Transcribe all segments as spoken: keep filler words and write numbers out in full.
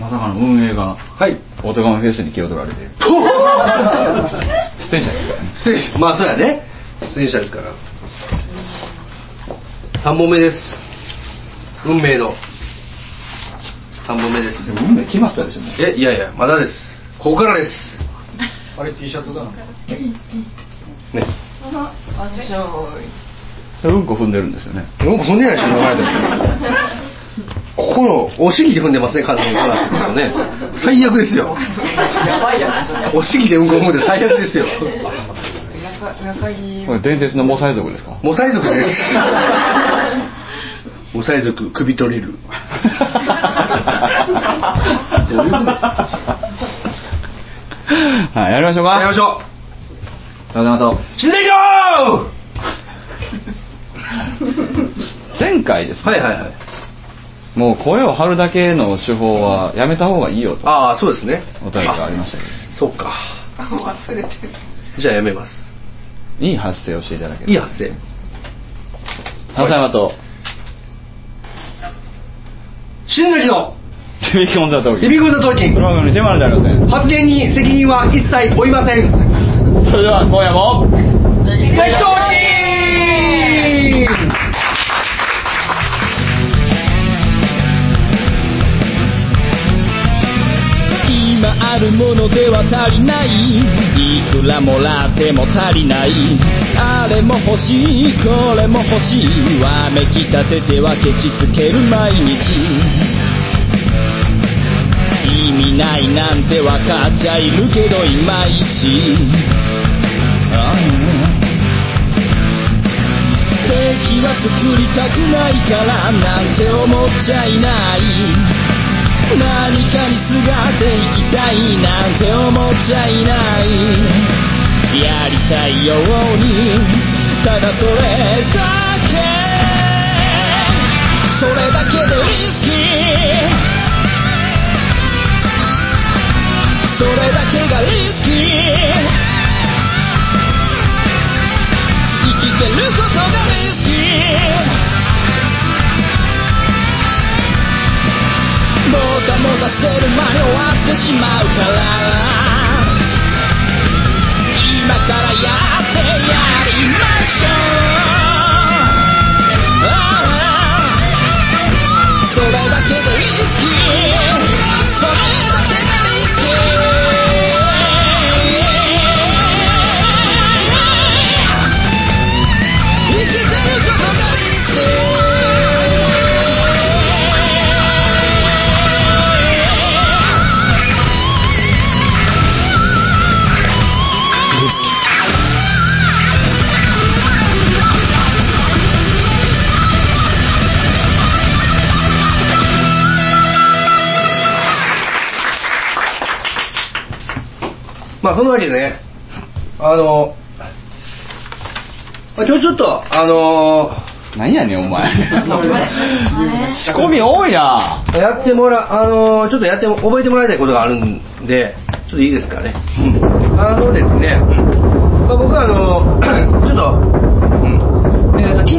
まさかの運営がオトガメフェスに気を取られている出演者ですからね。出演者、まあそうやね、出演者ですから。さんぼんめです。運命のさんぼんめです。でも運命決まったでしょ、ね、えいやいやまだです。ここからです。あれ T シャツだな、ね、あしょーい。うんこ踏んでるんですよね。うんこ踏んでないでしょ、前でここのお尻で踏んでますね、完全にね。最悪ですよ。やばいやつ。お尻でうんこ踏んで最悪ですよ。これ伝説のモサイ族ですか？モサイ族です。モサイ族首取れる。どういうことですか？はい、やりましょうか。やりましょう。ただと出ていこう。前回ですね。はいはいはい。もう声を張るだけの手法はやめた方がいいよと。ああそうですね。お便りがありましたけど。そうか。忘れてる。じゃあやめます。いい発声をしていただける。いい発声。ハサヤと新崎の響き込んだトーキン。響き込んだトーキン。プログラムに手間でありません。発言に責任は一切負いません。それでは今夜も新崎トーキン。あるものでは足りない、いくらもらっても足りない、あれも欲しいこれも欲しい、わめきたててはケチつける毎日、意味ないなんてわかっちゃいるけどいまいち、ああ敵は作りたくないからなんて思っちゃいない、何かにすがっていきたいなんて思っちゃいない、やりたいようにただそれだけ、それだけでリスキー、それだけがリスキー、生きてることがリスキー、もたもたしてる間に終わってしまうから、今からやってやりましょう、それだけでリスキー、それだけがリスキー、生きてることがリスキー、まあそんなわけでね、あの今日ちょっとあの何やねんお前仕込み多いな。やってもらあのちょっとやって覚えてもらいたいことがあるんで、ちょっといいですかね。あのですね、まあ、僕はあのちょっと、うんえー、と昨日、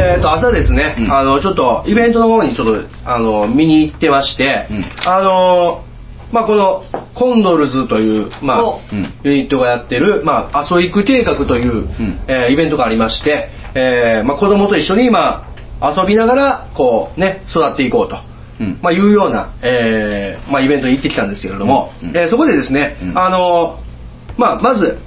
えー、と朝ですね、うん、あのちょっとイベントの方にちょっとあの見に行ってまして、うん、あの。まあ、このコンドルズという、まあ、ユニットがやってる、まあ、アソイク計画という、うんえー、イベントがありまして、えーまあ、子供と一緒に、まあ、遊びながらこう、ね、育っていこうと、うんまあ、いうような、えーまあ、イベントに行ってきたんですけれども、うんうんえー、そこでですね、うんあのまあ、まず、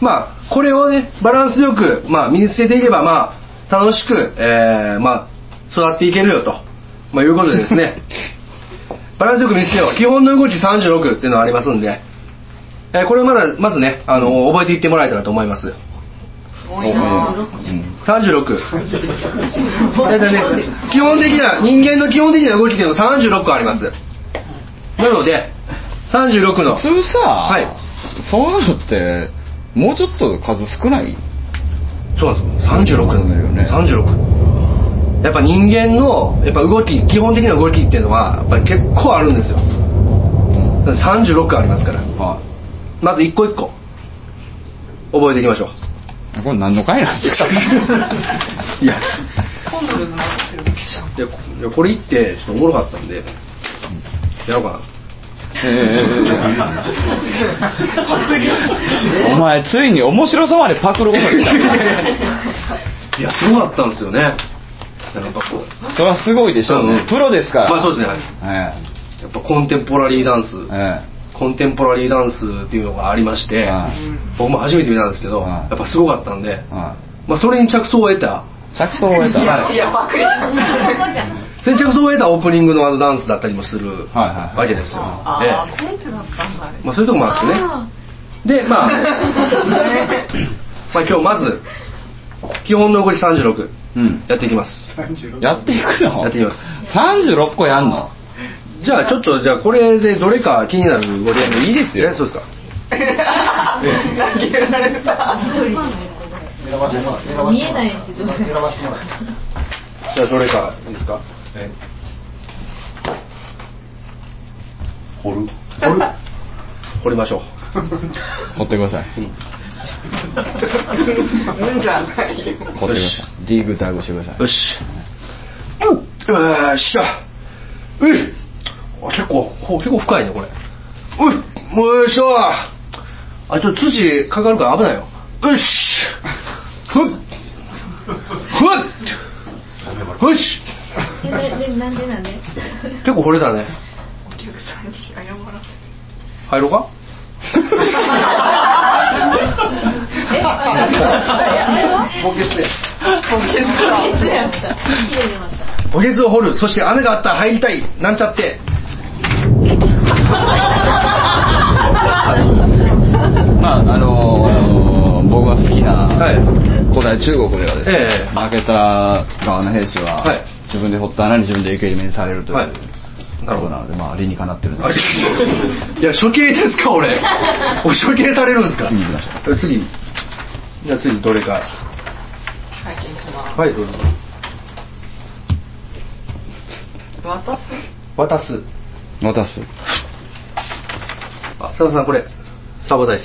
まあ、これを、ね、バランスよく、まあ、身につけていけば、まあ、楽しく、えーまあ、育っていけるよと、まあ、いうことでですねバランスよく見つけよう。基本の動きさんじゅうろくっていうのがありますんで、えー、これをまだまずねあの覚えていってもらえたらと思います。多いなさんじゅうろく。だいたいね基本的な人間の基本的な動きっていうのがさんじゅうろっこあります。なのでさんじゅうろくの普通さ、はい、そういうのってもうちょっと数少ない。そうなんですよさんじゅうろくなんだよね。さんじゅうろくやっぱ人間のやっぱ動き基本的な動きっていうのはやっぱ結構あるんですよ。さんじゅうろっこありますから、はい、まず一個一個覚えていきましょう。これ何の回なんですかいやコンドルズのやつってるだけじゃん。いやこれ行ってちょっとおもろかったんで、やろうかな。お前ついに面白さまでパクることになったいやそうだったんですよね。やっぱこうそれはすごいでしょうね、プロですから。まあそうですね、はいえー、やっぱコンテンポラリーダンス、えー、コンテンポラリーダンスっていうのがありまして、うん、僕も初めて見たんですけど、うん、やっぱすごかったんで、うんまあ、それに着想を得た着想を得たはい、いやパクリじゃん先着想を得たオープニングのあのダンスだったりもするわけですよ。ああ、そういうのだったんだね。まあそういうとこもあってね。で、まあ、まあ今日まず基本の動きさんじゅうろく、うん、やっていきます。やっていくの？やっていきます。さんじゅうろっこやんの？じゃあちょっとじゃあこれでどれか気になる動きやるのいいですよ。そうですか。投げられた。見えないしどうせ。じゃあどれかいいですか。え掘る掘る掘りましょう掘ってくださいうんじゃないよ掘ってくださいディグダグしてくださいよしうっしゃうい結構結構深いねこれうっよいしょあちょっと土かかるから危ないよよしふっふっよしなんでなんで結構掘れたね。お客さんに謝らない入ろうかえボケツやったボケツを掘るそして穴があったら入りたいなんちゃってまああのー、僕が好きな、はい、古代中国ではですね、ええ、負けた側の兵士は、はい自分で掘った穴に自分で生け埋めにされるという、はい、なるほどなのでまあ理にかなってるんですいや処刑ですか俺お処刑されるんですか。次行きましょう。次じゃあ次どれか拝見します。はいどうぞ。渡す渡す渡すあ、佐野さんこれサボダイス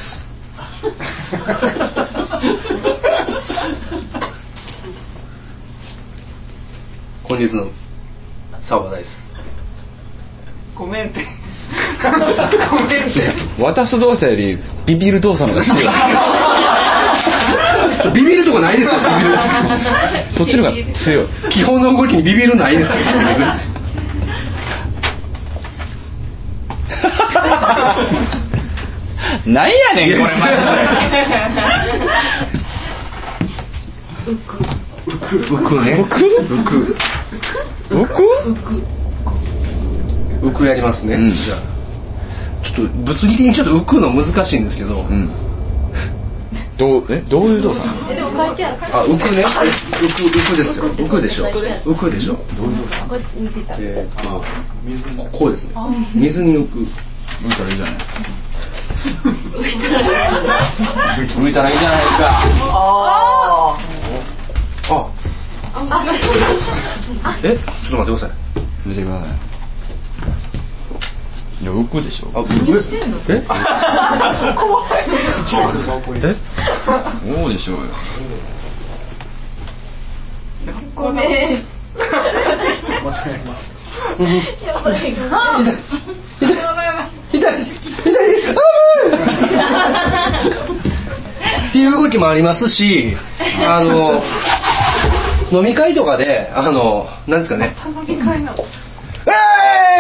今月のサバダイスごめんてごめんて渡す動作よりビビる動作の方が強いビビるとこないですよビビるそっちの方が強い基本の動きにビビるないですよなんやねんこれマジで浮くね浮く浮く浮く浮くやりますね、うん、じゃあちょっと物理的にちょっと浮くの難しいんですけど、うん、どうえどういう動作えでも書いてあるあ浮くね浮く浮くですよ浮くでしょ浮くでしょどういう動作えーと水にこうですね水に浮く浮いたらいいじゃない浮いたらいいじゃないですかあああえ、ちょっと待ってください。見てください。いや浮くでしょ。あ、浮く。え？怖い。え？そうでしょうよ。ごめん。やばい。痛い。痛い。痛い。痛い。っていう動きもありますし、あの飲み会とかであのなんですかね。飲み会の。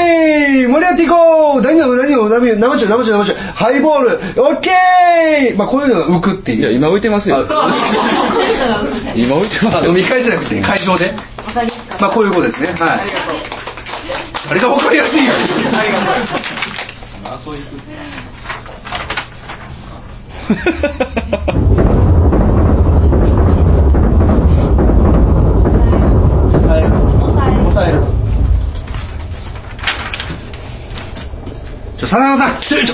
えい盛り上がっていこう。大丈夫大丈夫生中生中生中ハイボールオッケー。まあこういうのが浮くっていう。いや今浮いてますよ。今浮いてます。飲み会じゃなくて会場で。まあこういうことですね。はい。ありがとう。あれが分かりやすいよ。ありがとう。ハハハハ抑えるちょ、佐々さんちょいとい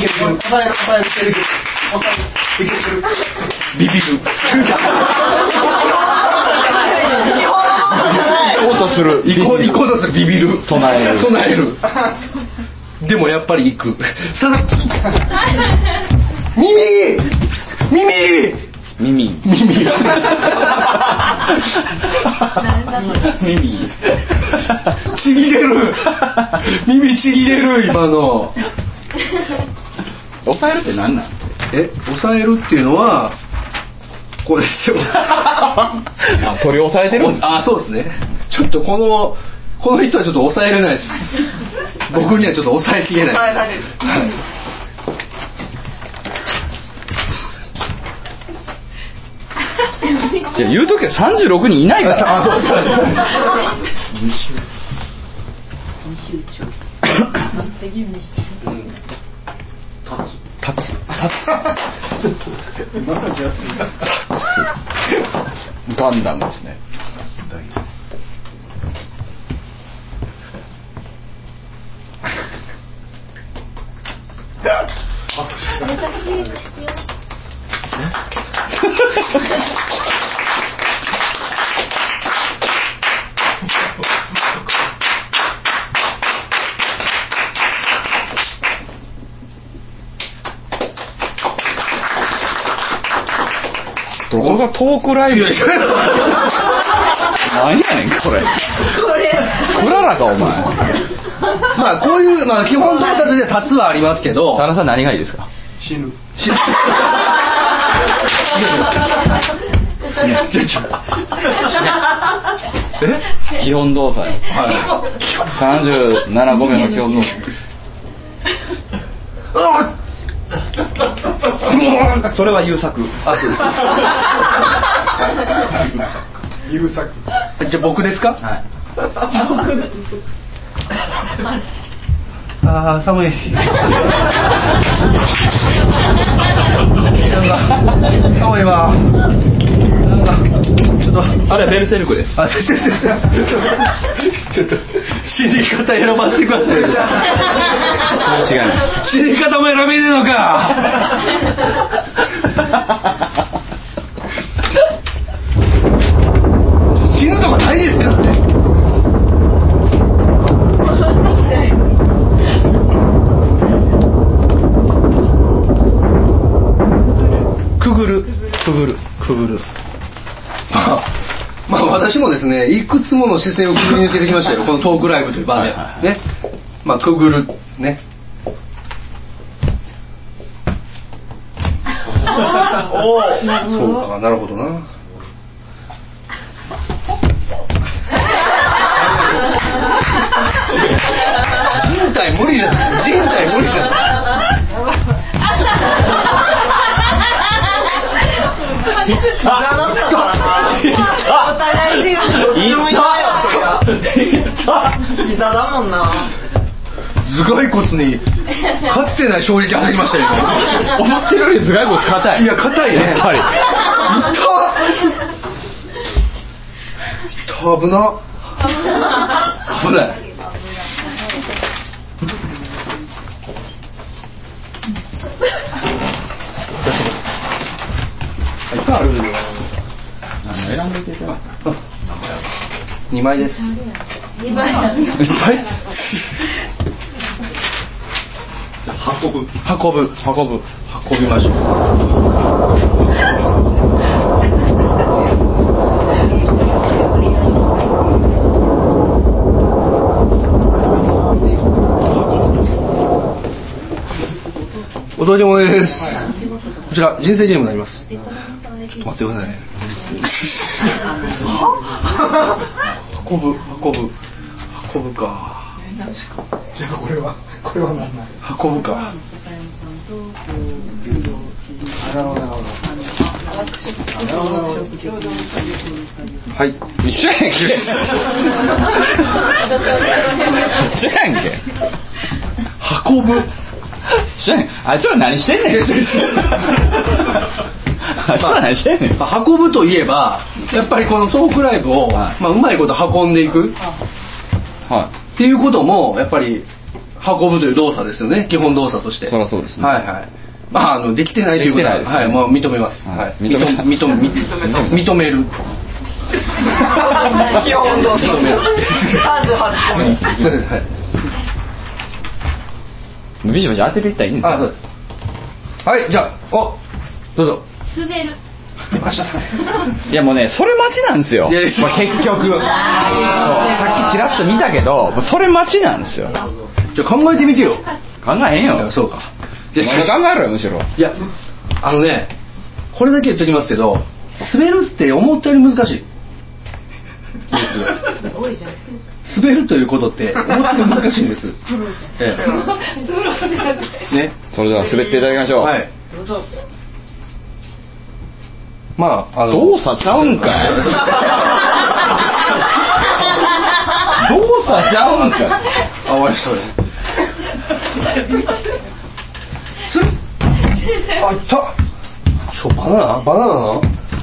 ける抑える抑えるいけるビビる行こうとする行こう行こうとするビビる備える備えるでもやっぱり行くさ耳耳耳ちぎれる耳ちぎれる今の抑えるって何なん？え、抑えるっていうのはこれですよあ、取り押さえてるんです。あ、そうですね。ちょっとこのこの人はちょっと抑えれないです僕にはちょっと抑えきれない。抑えられる、はいいや言うときはさんじゅうろくにんいないからあ、そうそうに週タツタツガンダムですね。優しいですよどこがトークライブ何やねんこれこれクララかお前まあこういう、まあ、基本対策でタツはありますけど。田中さん何がいいですか？死ぬ死ぬえ基本動作、はい、さんじゅうななこめの基本動作それは優作。あ、そうです優作じゃあ僕ですか、はい、あー寒いなんか寒いわなんかちょっとあれベルセルクですあちょっと死に方選ばせてください違う死に方も選べねえのか死ぬとかないですかってくぐるくぐるくぐるまあ、まあ、私もですねいくつもの視線をくぐり抜けてきましたよこのトークライブという場で、はいはいはい、ねまあくぐるねおそうかなるほどな人体無理じゃない人体無理じゃないお互いで膝だもんな頭蓋骨にかつてない衝撃が入りましたよ思ってるより頭蓋骨硬い。いや硬いねやっぱり痛っ危な危ないいっぱいあるよ選んでいけてますにまいですにまいいっぱい運ぶ運ぶ運ぶ運びましょうおどうでもです、はい、こちら人生ゲームになります。ちょっと待ってくださいね運ぶ運ぶ運ぶかじゃあこれはこれは何なの運ぶかはい一緒やんけ一緒やんけ運ぶ一緒やんあいつら何してんねんあいつら何してんねん、まあ、運ぶといえばやっぱりこのトークライブを、はいまあ、うまいこと運んでいくはいっていうこともやっぱり運ぶという動作ですよね基本動作として。そりゃそうですね。はいはい。まああのできてないということは、ね、はいまあ認めます。はい、認め認め認め認める。基本動作。さんじゅうはちこめ。ビシバシ当てていったらいいんですか。あそうです。はいじゃあおどうぞ。滑る。出ましたいやもうねそれ待ちなんですよ結局さっきちらっと見たけどそれ待ちなんですよ。じゃあ考えてみてよ。考えへんよ。そうか。じゃあ考えろよむしろ。いやあのねこれだけ言っときますけど滑るって思ったより難しいです。滑るということって思ったより難しいんです、ええね、それでは滑っていただきましょう、はい、どうぞ。まあ、あの動作ちゃうんかい動作ちゃうんかいあ、終わりそうですつっあ、いったちょ、バナナバナナ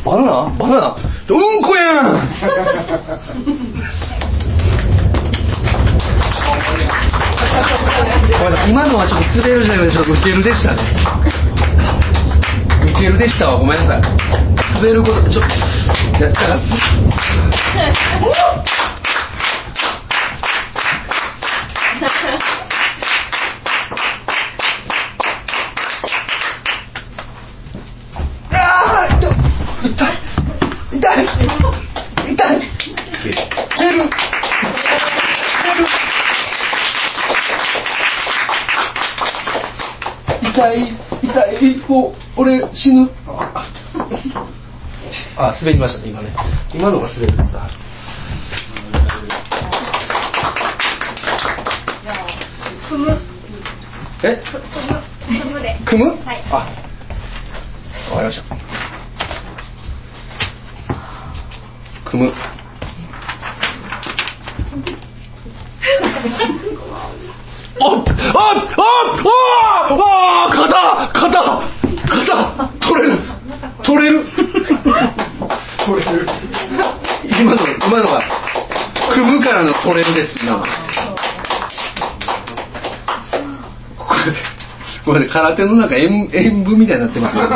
バナナバナナうんこやん今のはちょっと滑るじゃないでしょうか。ウケるでしたね。ウケるでしたわ。ごめんなさい。滑ることちょっとやったらあー痛い痛い痛い蹴る痛い痛いもう俺死ぬ。あ、滑りましたね今ね。今のが滑るやつだ。組む。え？組む。組むで。組む？はい。あ、わかりました。組む。おっおっおっおー肩肩。肩取れる取れる取れる今の今のは組むからの取れるです。今これ空手のなんか演演舞みたいになってますよね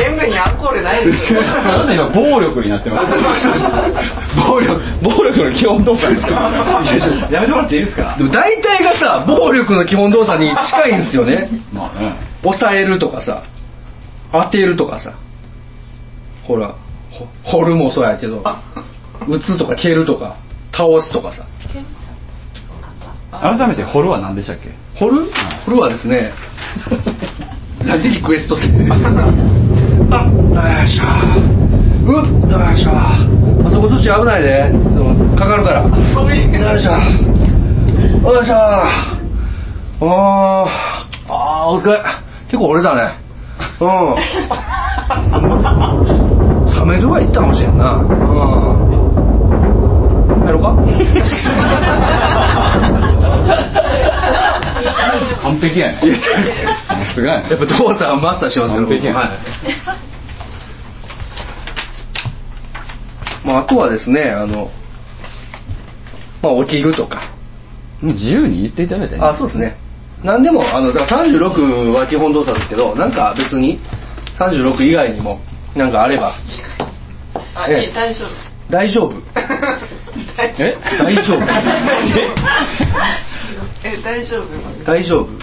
演舞にアンコールないですよ。なんで今暴力になってます暴力暴力の基本動作ですよやめてもらっていいですか。でも大体がさ暴力の基本動作に近いんですよね。まあね、抑えるとかさ当てるとかさほら掘るもそうやけど打つとか蹴るとか倒すとかさ。改めて掘るは何でしたっけ。掘る、うん、掘るはですねラティクエストってあ、よいしょうっ、よいしょあそこどっち危ないでかかるからよいしょよいしょあーあーお疲れ。結構俺だねうんサメルはいったかもしれんな。うんやろうか完璧やねすごいやっぱ動作はマスターしてますよ完璧やね、はいまあ、あとはですねあの、まあ、起きるとか自由に言っていただいて、ね、あそうですね何でもあのだからさんじゅうろくは基本動作ですけどなんか別にさんじゅうろく以外にも何かあればあ、ええ、大丈夫大丈夫え大丈夫え大丈夫大丈夫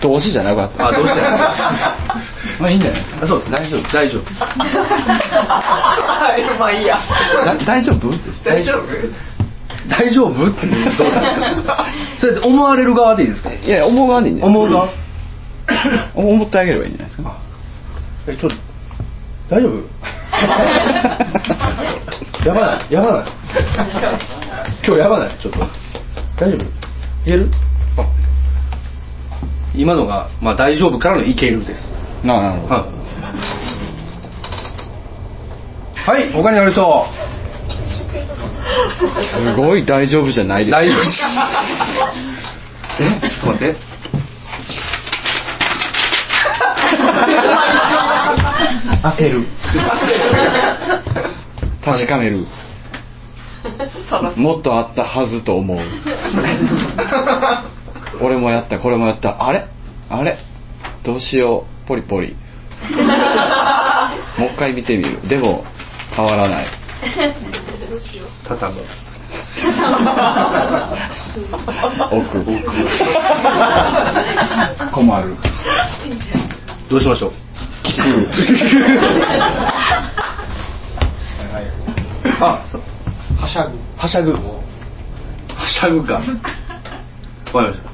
動詞じゃなかったあ動詞じゃなかったまあいいんじゃないですか。そうです大丈夫大丈夫まあいいや大丈夫大丈夫大丈夫ってどうなんですかそれ思われる側でいいですか。いや思う側でいいんじゃないですか。思う側思ってあげればいいんじゃないですか。えちょっと大丈夫やばないやばない今日やばないちょっと大丈夫いける。あ今のが、まあ、大丈夫からのいけるですな。なるほど、はい、はい、他にある人すごい大丈夫じゃないです大丈夫え、ちょっと待って当てる確かめるもっとあったはずと思う俺もやったこれもやったあれあれどうしようポリポリもう一回見てみるでも変わらないどうしよう畳む奥奥困る。どうしましょう。あ、はしゃぐはしゃぐはしゃぐか。わかりました。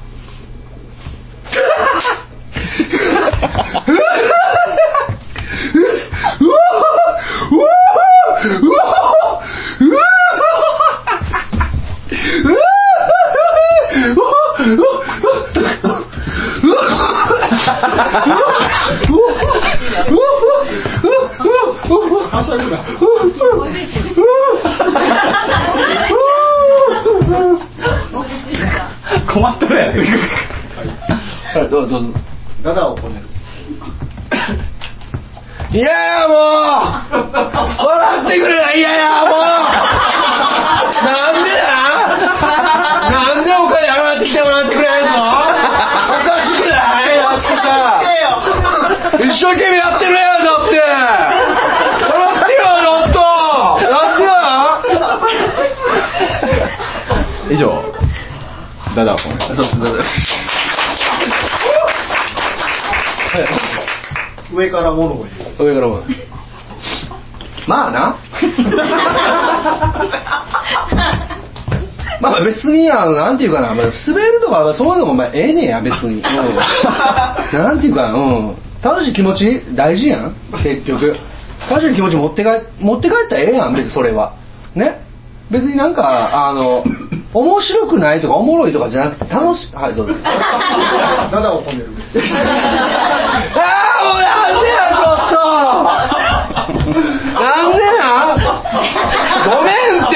困っとるやん。はい、どうどうぞ。ダダをこねる。いやーもう笑ってくれない。いやいやもうなんでななんでお金払ってきてもらってくれないの。おかしくないだってさ一生懸命やってるやん。だって笑ってよロットやってよ。以上ダダをこねる。そうダダ上から物を言う。上から物。まあな。まあ別にあのなんていうかな、まあ、滑るとかそういうのもまあええねんや別に。うん、なんていうか、うん、楽しい気持ち大事やん結局。楽しい気持ち持って帰持って帰ったらええやん別にそれはね。別になんかあの面白くないとかおもろいとかじゃなくて楽しい。はいどうぞ。ダダをこねる。あーもうなんでやちょっとなんでなごめんって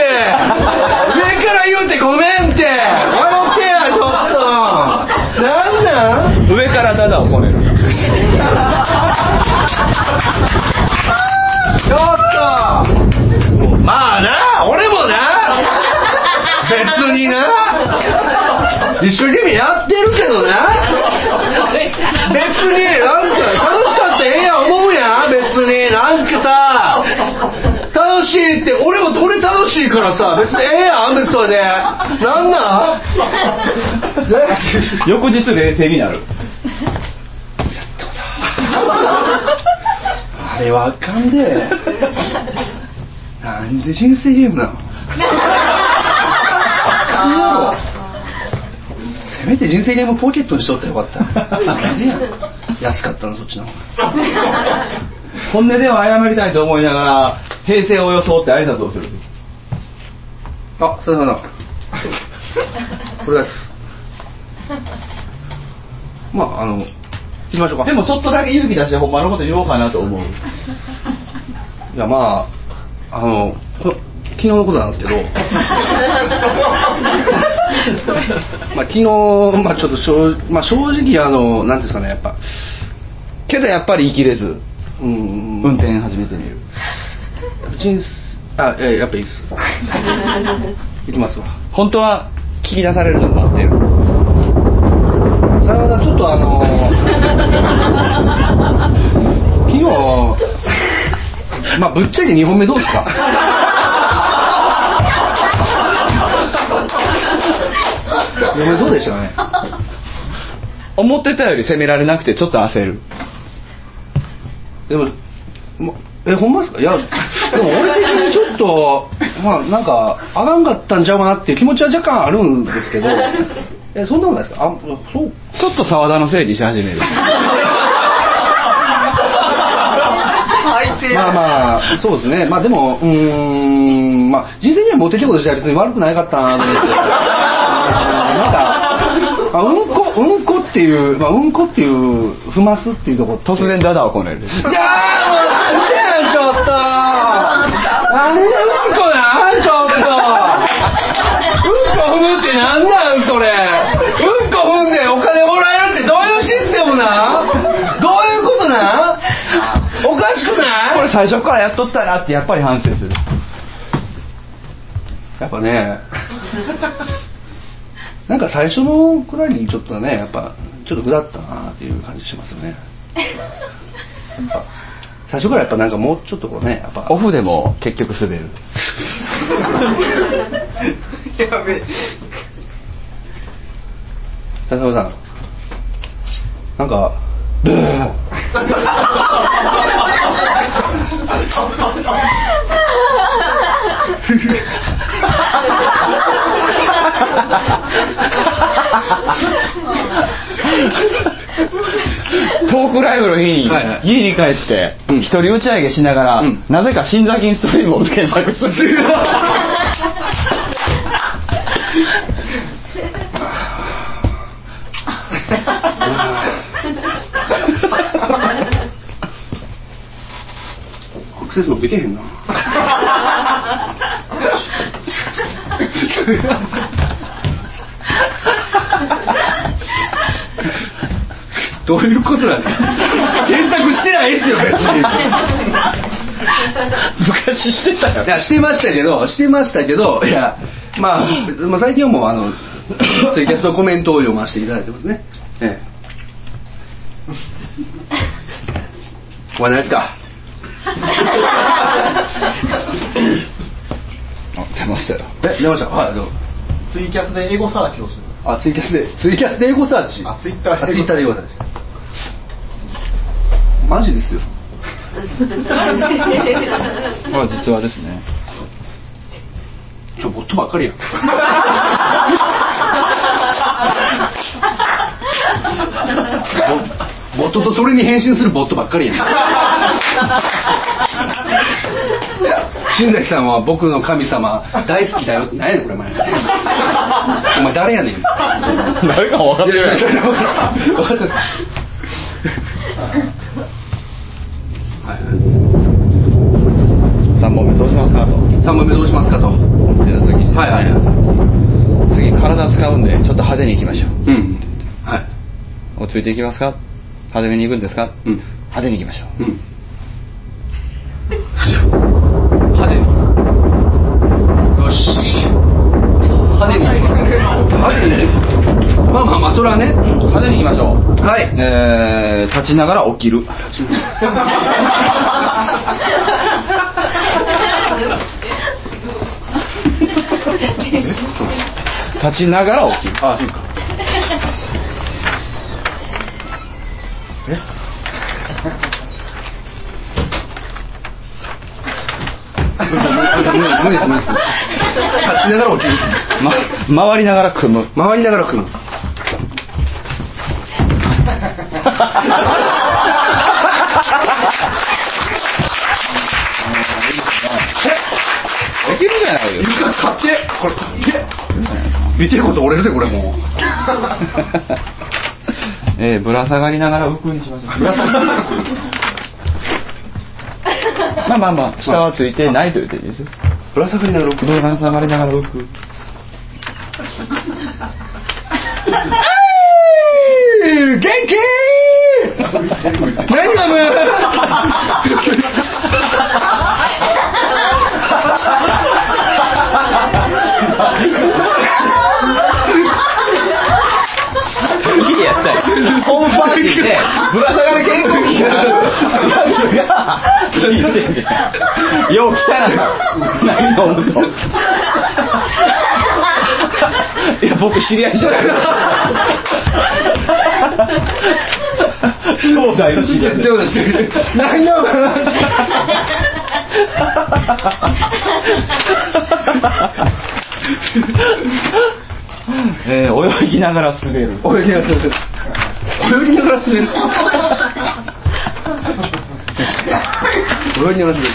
上から言うてごめんって笑ってやちょっとなんなん上からダダをこねる。ちょっとまあな俺もな別にな一生懸命やってるけどな別になんか楽しかったらええや思うやん。別になんかさ楽しいって俺も俺楽しいからさ別にええやん別それでなんなん翌日冷静になる。やったなあれはあかんで。なんで人生ゲームなの。あかんやろ。せめて人生ゲームポケットにしとったらよかった。安かったのそっちの方が。本音では謝りたいと思いながら平成を装って挨拶をする。あ、そうそうそう。これです。まああの行きましょうか。でもちょっとだけ勇気出してほんまのこと言おうかなと思う。いやまああの昨日のことなんですけど。まあ昨日、まあ、ちょっと正、まあ、正直あのなんていうんですかねやっぱけどやっぱり言い切れず、うん、運転始めてみる。人生あやっぱいいっす。行きますわ。本当は聞き出されると思ってる。さようならちょっとあの昨日まあぶっちゃけにほんめどうですか。どうでしたね。思ってたより責められなくてちょっと焦る。でも、ま、えほんまですか。いやでも俺的にちょっとまあなんかあがんかったんじゃなっていう気持ちは若干あるんですけど、えそんなことないですか。あそうちょっと沢田のせいにし始める。まあまあそうですね。まあでもうーんまあ人生にはモテてること自体は別に悪くないかったんですけど。あうんこうんこっていう、まあ、うんこっていう踏ますっていうとこ突然ダダをこねる。いやーもうなんでやんちょっとなんでうんこなんちょっとうんこ踏むってなんなんそれ。うんこ踏んでお金もらえるってどういうシステムなんどういうことなんおかしくない。これ最初からやっとったなってやっぱり反省する。やっぱねなんか最初のくらいにちょっとねやっぱちょっと下ったなっていう感じしますよね。最初からやっぱなんかもうちょっとこうね、やっぱオフでも結局滑るやべえ。田中さんなんかブートークライブの日に家に帰って一人打ち上げしながら、うん、なぜか新座金ストリームを検索するアクセスもできへんなどういうことなんですか検索してないですよ別に昔してたよ。いやしてましたけどしてましたけどいや、まあ、まあ最近はもうあのツイキャスのコメントを読ませていただいてますね。ええこれないですかあ出ましたよ。え出ました。はいどうぞ。ツイキャスでエゴサーチをする。あツイキャスでツイキャスでエゴサーチ。あツイッターで。ツイッターでエゴサーチ。マジですよ。まあ実はですね。ちょボットばっかりやん。ボットとそれに変身するボットばっかりやん。新崎さんは僕の神様大好きだよって何やねんこれお前。お前誰やねん。誰か分かってない。分かってない。はい。三本目どうしますかと。三本目どうしますかと。ってな時に、はいはいはい。次体使うんでちょっと派手に行きましょう。うん。はい。おついていきますか。派手めに行くんですか。うん。派手に行きましょう。うん。派手によし派手に派手にまあまあまあそれはね派手にいきましょう。はい、えー、立ちながら起きる立ち立ちながら起きる。ああいいかえ無理です無理です無理です立ちながら起きる、ま、回りながら組む回りながら組む起きるじゃないよ。いいから買ってこれ買って見てること折れるでこれもうえー、ぶら下がりながら浮くにしましょう。ぶら下がりながらまあまあまあ下はついてないと言っていいですよ。ぶら下がりながら浮くぶら下がりながら浮く元気何飲むいいやったよ本番にねぶら下がり元気がよう来たな何飲むのいや僕知り合いじゃない兄弟の知り合い何飲むえー、泳ぎながら滑る泳ぎながら滑る泳ぎながら滑る泳ぎながら滑る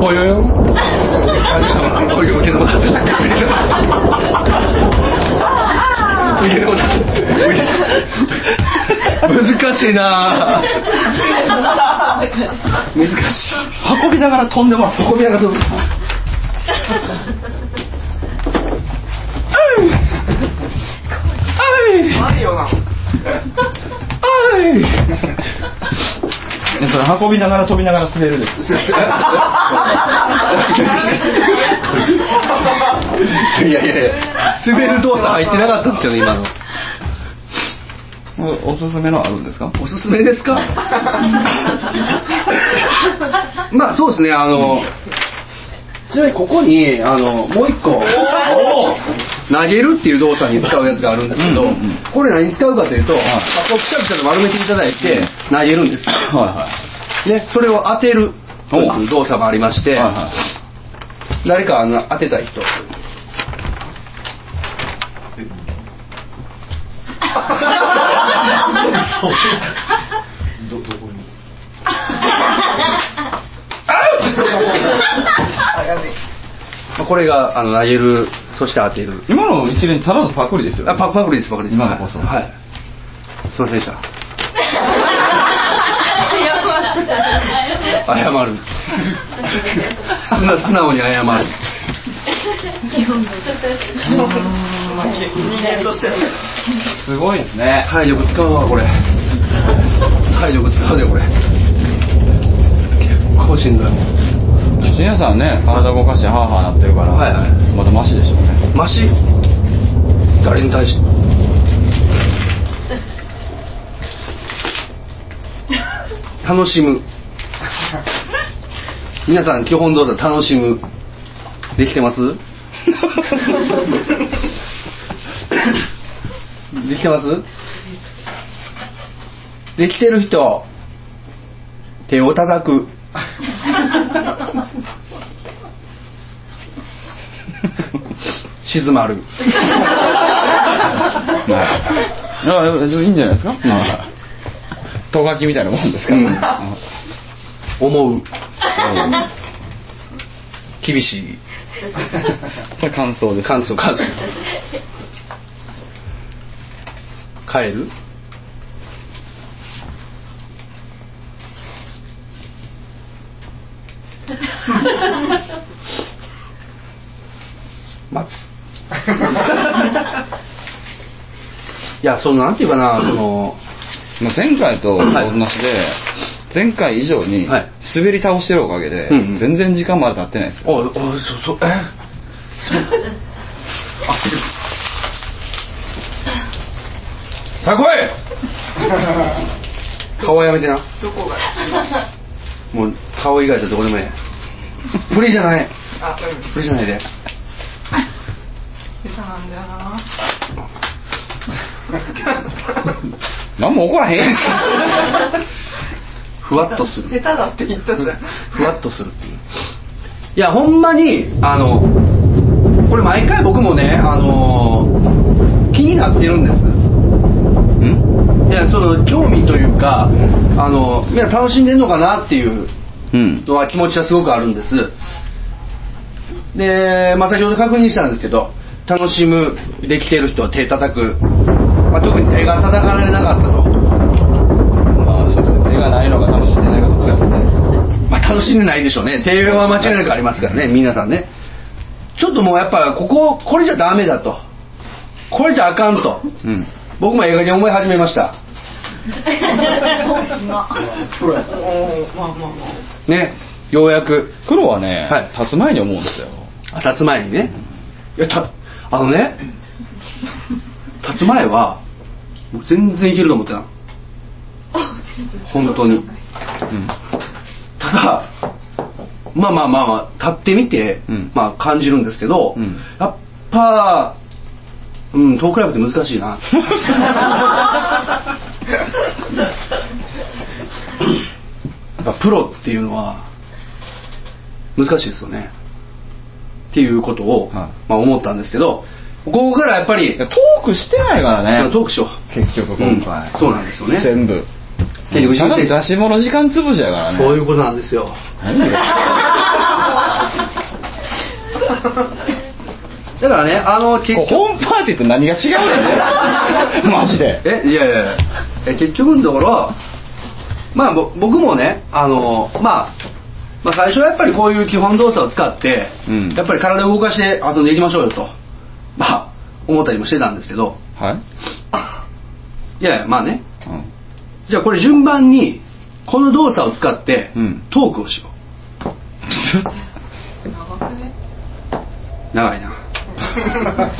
ぽよよんぽよよん泳ぎながら泳ぎながら難しいな難しい運びながら飛んでます運びながら飛ぶ怖いよなそれ運びながら飛びながら滑るですいやいやいや滑る動作入ってなかったですけど今のお, おすすめのあるんですか？おすすめですか？まあそうですね、あのちなみにここにあのもう一個投げるっていう動作に使うやつがあるんですけど、うんうん、これ何に使うかというと、はい、まあ、こうくしゃくしゃと丸めていただいて投げるんですよ、はいはい、ね、それを当てるという動作もありまして、はいはい、誰かあの当てたい人ど, どこにこれがあの投げる、そして当てる。今の一連ただのパクリですよ、ね。あ、パクリです、パクリです。今のこそ、はい。すいませんでした。謝る。素直に謝る。すごいですね。体力使うわこれ。体力使うでこれ。結構しんどい。ジュニアさんね、体動かしてハーハーなってるから、はいはい、まだマシでしょうね。マシ？誰に対して？楽しむ。皆さん基本動作楽しむできてます？できてます？できてる人手を叩く。静まる。まあ、いいんじゃないですか。とがきみたいなもんですから、うん、思う。厳しい。それ感想です。感想、感想。帰る。待つ。いや、そのなんていうかな、その前回と同じで、はい、前回以上に滑り倒してるおかげで、はい、全然時間まだ経ってないですよ。おお、そうそう、えさこい。顔やめてな。どこが？もう顔以外でどこでもいい。プリじゃない。あ、プリじゃないで。下手なんだよな。何も起こらへん。ふわっとする。下手だって言ったじゃん。ふわっとするっていう。いや、ほんまにあのこれ毎回僕もね、あの気になってるんです。ん？いや、その興味というか、あのみんな楽しんでんのかなっていうのは気持ちはすごくあるんです。で、まあ、先ほど確認したんですけど、楽しむ、できてる人は手叩く、まあ、特に手が叩かれなかったと、まあ、そうですね、手がないのが楽しんでないかどっちかですね、まあ、楽しんでないでしょうね。手は間違いなくありますからね、皆さんね。ちょっともうやっぱここ、これじゃダメだと、これじゃあかんと、うん、僕も映画に思い始めました。ね、ようやく苦労はね、はい、立つ前に思うんですよ。あ、立つ前にね。いや、たあのね、立つ前は全然いけると思ってた本当に、うん、ただまあまあまあ、まあ、立ってみて、うん、まあ感じるんですけど、うん、やっぱうんトークライブって難しいな。やっぱプロっていうのは難しいですよねっていうことを、はい、まあ、思ったんですけど、ここからやっぱりトークしてないからね。トークしよう、結局今回、うん、そうなんですよね。全部結局ただ出し物時間つぶしやからね。そういうことなんですよ。だからね、あの結局ホームパーティーと何が違うの？マジで。え、いやいやいや、結局のところ、まあ僕もね、あのまあまあ最初はやっぱりこういう基本動作を使って、うん、やっぱり体を動かして遊んでいきましょうよと、まあ思ったりもしてたんですけど、はい。いやいや、まあね。うん、じゃあこれ順番にこの動作を使って、うん、トークをしよう。長くね？長いな。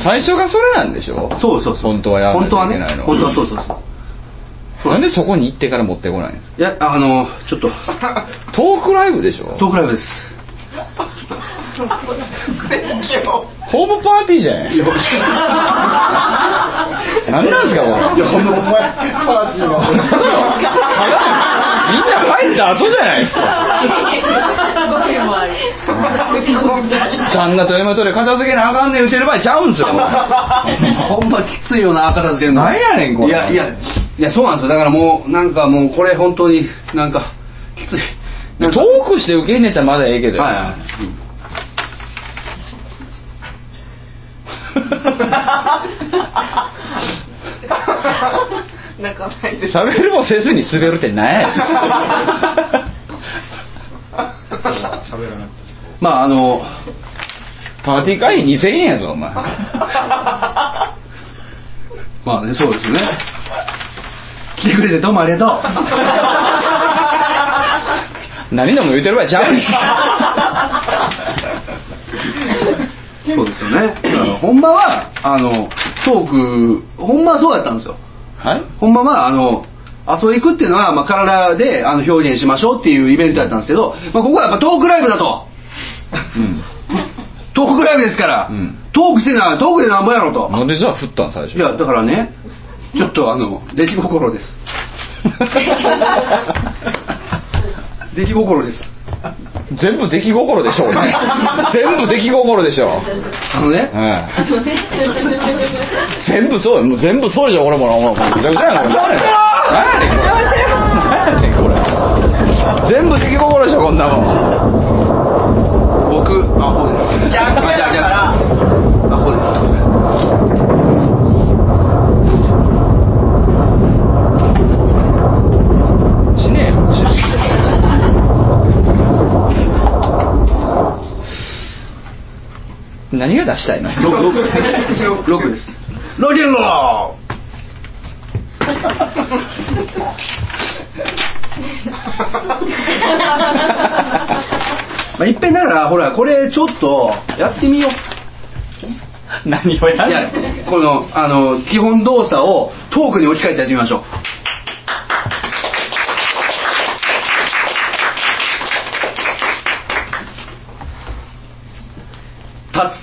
最初がそれなんでしょ。そうそうそう。本当はやらないといけないの。本当はね。本当はそうそうそう。なんでそこに行ってから持ってこないんですか。いやあのちょっとトークライブでしょ。トークライブです。ホームパーティーじゃない。何なんですかこれ。いやホームパーティーはみんな入った後じゃないですか。旦那と嫁とで片付けなあかんねん言うてる場合ちゃうんですよ。ほんまきついよな片付けるの。何やねんこれ。いやいやいやそうなんですよ。だからもうなんかもうこれ本当になんかきつい。トークして受け入れたらまだええけど。はいはい、うんなんかないです。喋るもせずに滑るってないやし。喋らなくて。まああのパーティー会費にせんえんやぞお前。まあねそうですね。来てくれてどうもありがとう。何でも言うてる場合ちゃう。そうですよね。ほんまはあのトークほんまはそうやったんですよ。はい。ほんまはあの遊び行くっていうのは、まあ、体であの表現しましょうっていうイベントやったんですけど、まあ、ここはやっぱトークライブだと、うん、トークライブですから、うん、トークしてなトークでなんぼやろと。なんでじゃあ振ったん最初。いやだからねちょっとあの出来心です。出来心です。全部出来心でしょうね。全部出来心でしょう。あのね、うん、全部そうよ。全部そうじゃん。俺も俺もめちゃくちゃやん。何やねんこれ。全部出来心でしょこんなもん。僕アホです。逆だからアホです。死ねえよ。何が出したいの？ろくです。ロケンローまあいっぺんだからほらこれちょっとやってみよう。何をやる？いやこのあの基本動作をトークに置き換えてやってみましょう。立つ。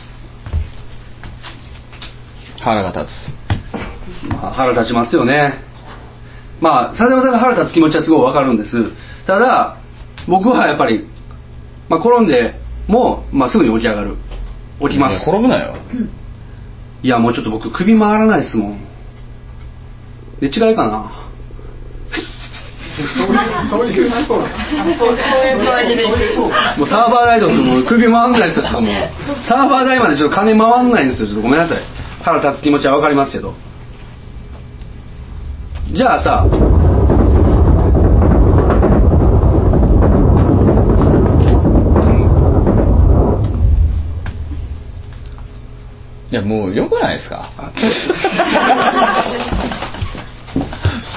腹が立つ、まあ、腹立ちますよね。まあ佐々山さんが腹立つ気持ちはすごい分かるんです。ただ僕はやっぱり、まあ、転んでも、まあ、すぐに起き上がる。起きます。転ぶなよ。いやもうちょっと僕首回らないですもん。で違いかな。そういうそうもうサーバー代ともう首回んないですよ。もうサーバー代までちょっと金回んないんですよ。ちょっとごめんなさい。腹立つ気持ちは分かりますけど。じゃあさいやもうよくないですか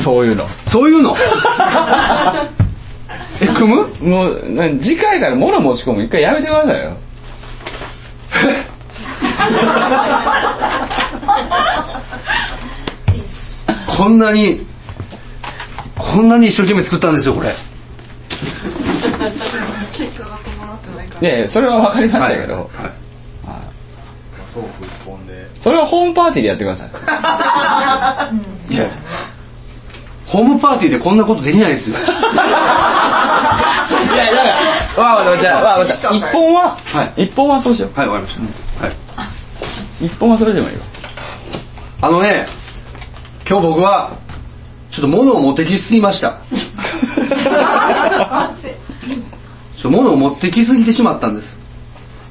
そういうのそういうのえ組むもう次回から物持ち込む一回やめてくださいよこんなにこんなに一生懸命作ったんですよこれ。結果が伴ってないからね。それは分かりましたけど、はいはいそれはホームパーティーでやってください。いやホームパーティーでこんなことできないですよ。いやだからわあわあじゃあわあわあ一本は、はい、一本はそうしよう。はいわかりました、はい、一本はそれでもいいよ。あのね今日僕はちょっと物を持ってきすぎましたちょっと物を持ってきすぎてしまったんです。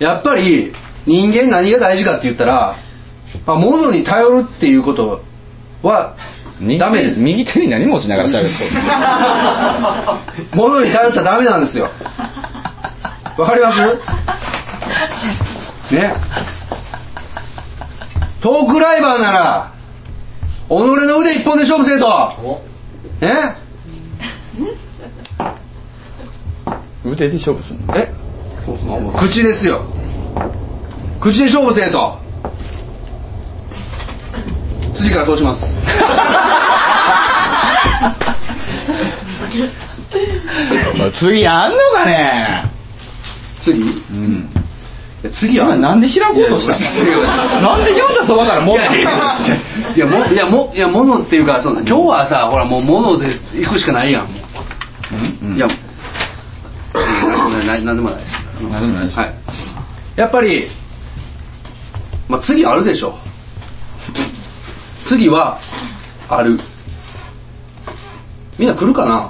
やっぱり人間何が大事かって言ったら、まあ、物に頼るっていうことはダメです。右手に何もしながら喋ってる物に頼ったらダメなんですよ。わかりますね。トークライバーなら己の腕一本で勝負せえとね。腕で勝負するのえ口ですよ。口で勝負せえと。次からそうします次あんのかね。次、うん、次はなんで開こうとしたの。なんで読んだそばから物。いやもいやもいや物っていうか、その今日はさ、ほらもう物で行くしかないやん。うんうん、いや何でもないです。何でもないです。はい。やっぱり、まあ、次あるでしょ。次はある。みんな来るかな。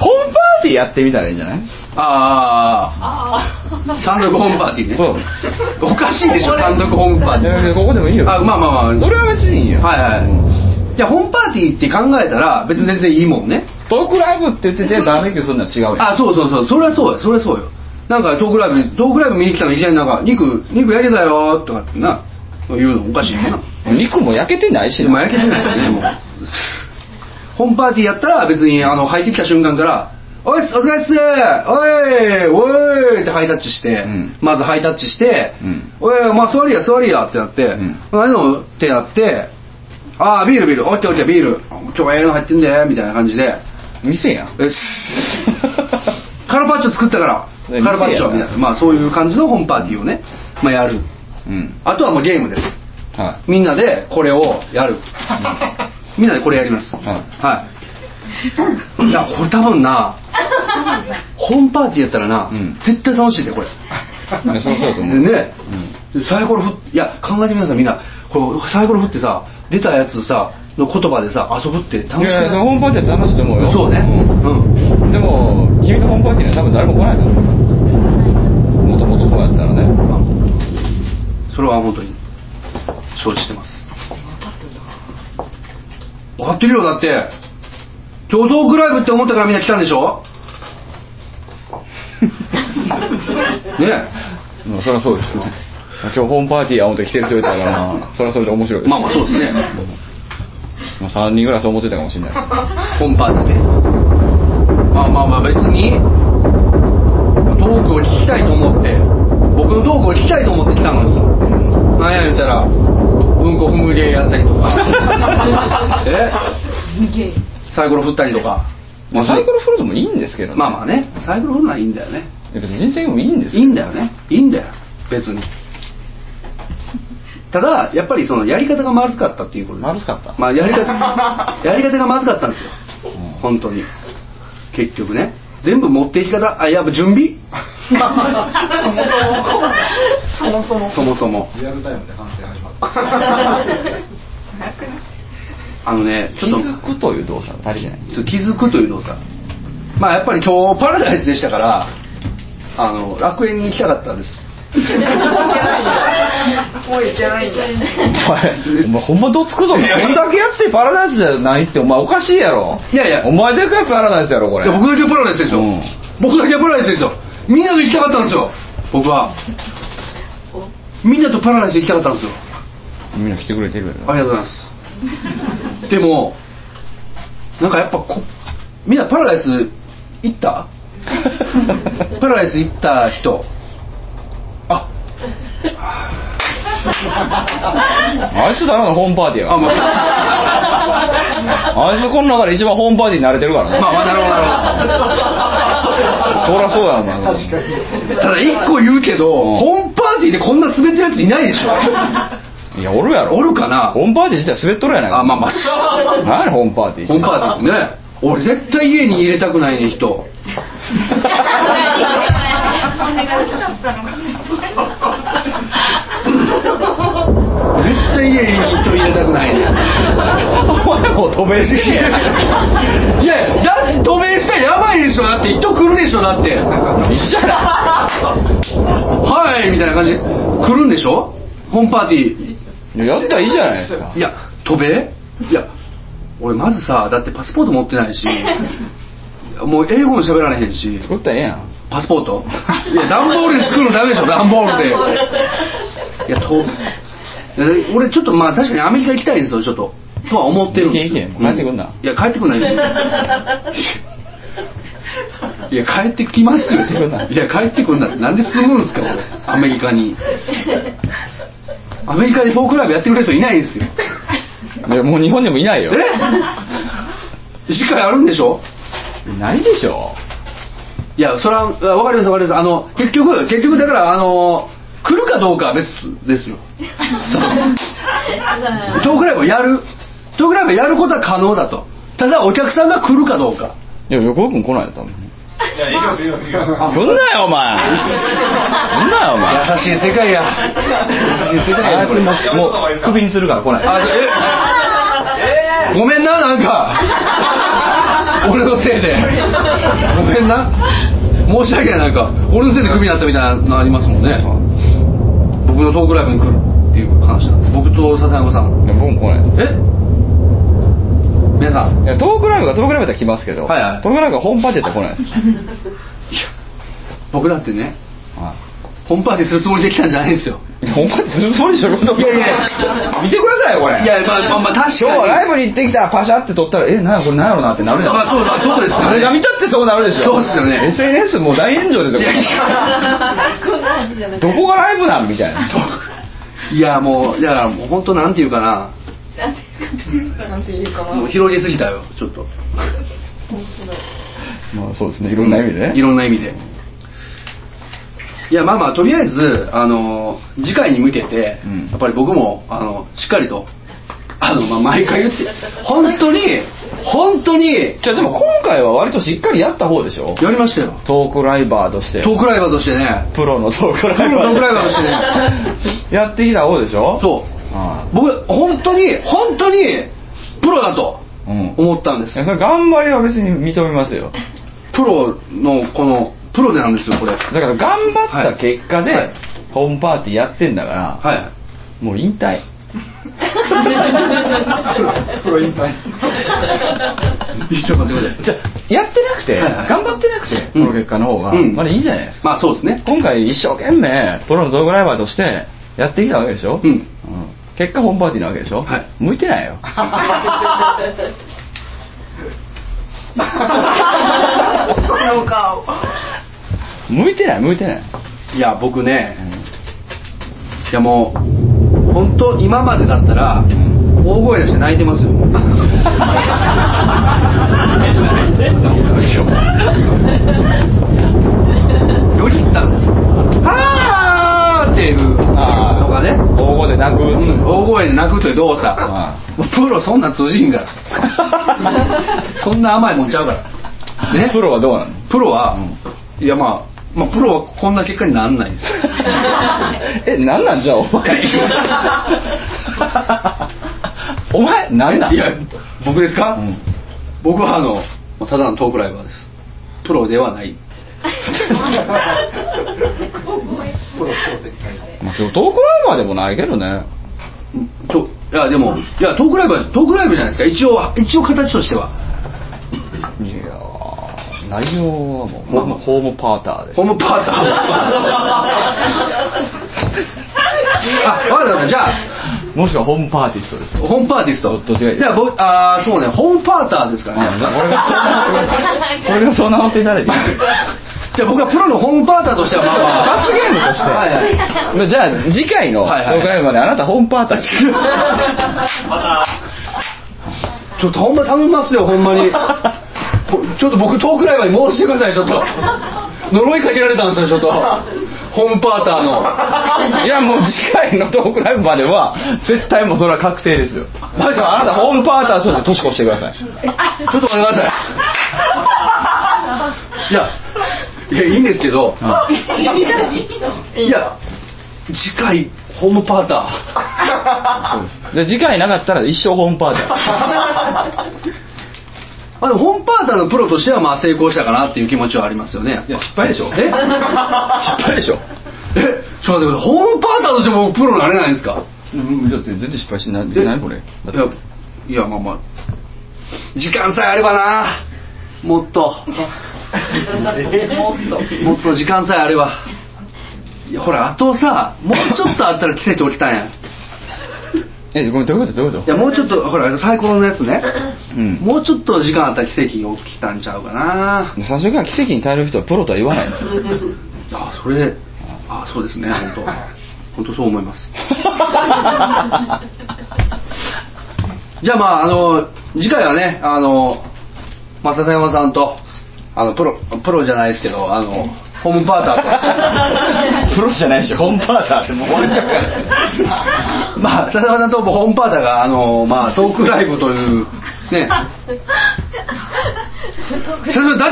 ホームパーティーやってみたらいいんじゃない。ああ、単独ホームパーティーね。そうおかしいでしょ、単独ホームパーティー。ここでもいいよ。あ、まあまあまあ、それは別にいいよ。はいはい、うん、じゃあホームパーティーって考えたら別に全然いいもんね。トークライブって言っててバーベキューするのは違うよ。あ、そうそうそう、それはそうよ、それはそうよ。なんかトークライブ、トークライブ見に来たのにいきなりなんか肉肉焼けたよとかってな言うのおかしいもんな。肉も焼けてないしな。まあ、焼けてないね。もうホームパーティーやったら別にあの入ってきた瞬間からおいっす、お疲れっす、おいおいってハイタッチして、うん、まずハイタッチして、うん、おい、まあ座りや座りやってなって、うん、何のってやって、ああビールビール、おっけおっけビール、今日はええの入ってんでみたいな感じで店やん。カルパッチョ作ったからカルパッチョみたいな、まあそういう感じのホームパーティーをね、まあ、やる、うん、あとはもうゲームです、はい、みんなでこれをやる、うん、みんなでこれやります、はいはい、いやこれ多分なホームパーティーやったらな、うん、絶対楽しいでこれ。ね、そうそうと思う。でね、うん、サイコロ振って、いや考えてみなさいみんな、これサイコロ振ってさ出たやつさの言葉でさ遊ぶって楽しい。いやいやホームパーティー楽しいと思うよ。そうね、うんうん、でも君のホームパーティーには多分誰も来ないと思う。もともとそうやったらね、うん、それは本当に承知してます。分かってるよ、だって今日トークライブって思ったからみんな来たんでしょ。ねえ、まあ、そりゃそうですよ。今日ホームパーティーや思って来てる人いたら、まあ、そりゃそれで面白いです。まあまあそうですね。まあ、さんにんぐらいそう思ってたかもしれない。ホームパーティーね、まあまあまあ別にトークを聞きたいと思って、僕のトークを聞きたいと思って来たのに、なんや言ったらうんこ踏む芸やったりとかえサイコロ振ったりとか、まあ、サイコロ振るのもいいんですけどね。まあまあね、サイコロ振るのはいいんだよね。別に人生もいいんですよ。いいんだよね、いいんだよ別に。ただやっぱりそのやり方がまずかったっていうことです。まずかった、まあ、やり方やり方がまずかったんですよ、うん、本当に結局ね、全部持っていき方、あ、やっぱ準備そもそもそもそもリアルタイムで判定始まったあのね、ちょっと気づくという動作足りてない。そう、気づくという動作、まあやっぱり今日パラダイスでしたから、あの楽園に行きたかったんですもう行けないんだ。お前ほんまどつくぞ。こんだけやってパラダイスじゃないってお前おかしいやろ。いやいや、お前でかいパラダイスやろこれ。いや僕だけパラダイスでしょ、うん、僕だけパラダイスでしょ。みんなと行きたかったんですよ。僕はみんなとパラダイス行きたかったんですよ。みんな来てくれてるよね。ありがとうございますでもなんかやっぱこみんなパラダイス行ったパラダイス行った人、ああいつだな、ホームパーティーや。 あ,、まあ、あいつこの中で一番ホームパーティーに慣れてるからね。まあまあなるほどなるほど。そりゃそうやな。確かに。ただ一個言うけど、うん、ホームパーティーでこんな滑ってるやついないでしょ。いやおるやろ。おるかな。ホームパーティー自体滑っとるやないか。あ、まあまあ何やホームパーティー。ホームパーティーね、俺絶対家に入れたくないね人絶対家に人入れたくないねお前も渡米していやいや、渡米したらやばいでしょ。だって人来るでしょ。だって一緒じゃないはいみたいな感じで来るんでしょ、ホームパーティー。やったらいいじゃないですか。いや渡米、いや俺まずさ、だってパスポート持ってないしもう英語も喋られへんし。作ったらええやんパスポート。いや段ボールで作るのダメでしょ、段ボールで。いやと俺ちょっとまあ確かにアメリカ行きたいんですよ、ちょっととは思ってるんです。いけいけ、帰ってくんな、うん、いや帰ってくんないいや帰ってきますよ。いや帰ってくんなってなんで住むんですか俺アメリカにアメリカでフォークライブやってくれる人いないですよ。いやもう日本にもいないよ。え、しっかりあるんでしょ。ないでしょ。いやそれは分かります分かります。あの結局結局だからあの来るかどうかは別ですよ。フォークライブをやるフォークライブをやることは可能だと。ただお客さんが来るかどうか。いや横尾君来ないよ多分。いやいいよいいよいいよ。来んなよお前。来んなよお前。優しい世界や。優しい世界や。もうクビにするから来ない。あええー、ごめんななんか俺のせいで。ごめんな。申し訳ないなんか俺のせいでクビになったみたいなのありますもんね。僕のトークライブに来るっていう話なんです。僕と笹山さん。いや僕も来ない。え？皆さんいやトークライブがトークライブだったら来ますけど、はいはい、トークライブが本パーティーだったら来ないです。いや僕だってね、はい、本パーティーするつもりで来たんじゃないんですよ。本パーティーするつもりでしょ。いやいや見てくださいよこれ。いやまあまあ確かに今日ライブに行ってきたパシャって撮ったらえなんやこれなんやろなってなるじゃん。まあそうだそうですよね。誰が見たってそうなるでしょ。そうですよね。 エスエヌエス もう大炎上ですよ。どこがライブなんみたいな。いやもうだからもう本当なんていうかなもう広げすぎたよちょっと。まあそうですねいろんな意味でね、うん、いろんな意味で。いやまあまあとりあえずあの次回に向けて、うん、やっぱり僕もあのしっかりとあの、まあ、毎回言って本当に本当にじゃあでも今回は割としっかりやった方でしょ。やりましたよトークライバーとしてトークライバーとしてねプロのトークライバープロのトークライバーとしてねやってきた方でしょ。そうああ僕本当に本当にプロだと思ったんです、うん、いやそれ頑張りは別に認めますよ。プロのこのプロでなんですよこれだから頑張った結果で、はい、ホームパーティーやってんだから、はい、もう引退。プロ引退。ちょっと待って待って。じゃあやってなくて、はいはい、頑張ってなくてこの結果の方が、うん、まだいいじゃないですか。まあそうですね今回一生懸命プロのドライバーとしてやってきたわけでしょ、うんうん、結果本パーティーなわけでしょ、はい、向いてないよ。その顔向いてない向いてない。いや僕ね、うん、いやもう本当今までだったら大声出して泣いてますよ。より行ったんですよあーっていうとかね、大声で泣く、うん、大声で泣くという動作。ああプロそんな通じんから。そんな甘いもんちゃうから、ね、プロはどうなの。プロは、うん、いやまあ、まあ、プロはこんな結果になんないです。え、なんなんじゃお前。お前なんなん。いや僕ですか、うん、僕はあのただのトークライバーです。プロではない。まあ、今日トークライバーでもないけどね。といやでもいやトークライバートークライブじゃないですか一応一応形としては。いや内容はもう、まあまあ、ホームパーターです。ホームパーター。あわかったわかった。じゃあもしくはホームパーティストです。ホームパーティストどっちがいい。じゃあ僕あそうねホームパーターですからね。これがそう名乗っていただいて。じゃあ僕はプロのホームパーターとしてはまあまあ罰ゲームとして、はいはい、じゃあ次回のトークライブまであなたホームパーターっていう、はい、ちょっとほんま頼みますよほんまに。ちょっと僕トークライバーに戻してください。ちょっと呪いかけられたんですよちょっとホームパーターの。いやもう次回のトークライブまでは絶対もうそれは確定ですよ。マジであなたホームパーターとして年越してください。ちょっと待ってください。いやいやいいんですけど、うん、いや次回ホームパーター。そうです。で次回なかったら一生ホームパーター。あでもホームパーターのプロとしてはまあ成功したかなっていう気持ちはありますよね。いや失敗でしょ。え失敗でしょ。えちょっと待って、ホームパーターとしてもプロになれないんですか。うん、だって全然失敗しないでないこれ。いやいやまあまあ時間さえあればなもっと。もっともっと時間さえあれば。いやほらあとさもうちょっとあったら着せておきたいやん。えごめんどういうことどういうこと。いやもうちょっとほらサイコロのやつね、うん、もうちょっと時間あったら奇跡起きたんちゃうかな。最初から奇跡に変える人はプロとは言わないんです。あそれあそうですね本本当そう思いますじゃあまあ、あの次回はね、あの笹山さんとあのプロプロじゃないですけど、あのホームパーターとプロじゃないしホームパーターってもうまあ笹山さんとホームパーターがあの、まあ、トークライブというねだって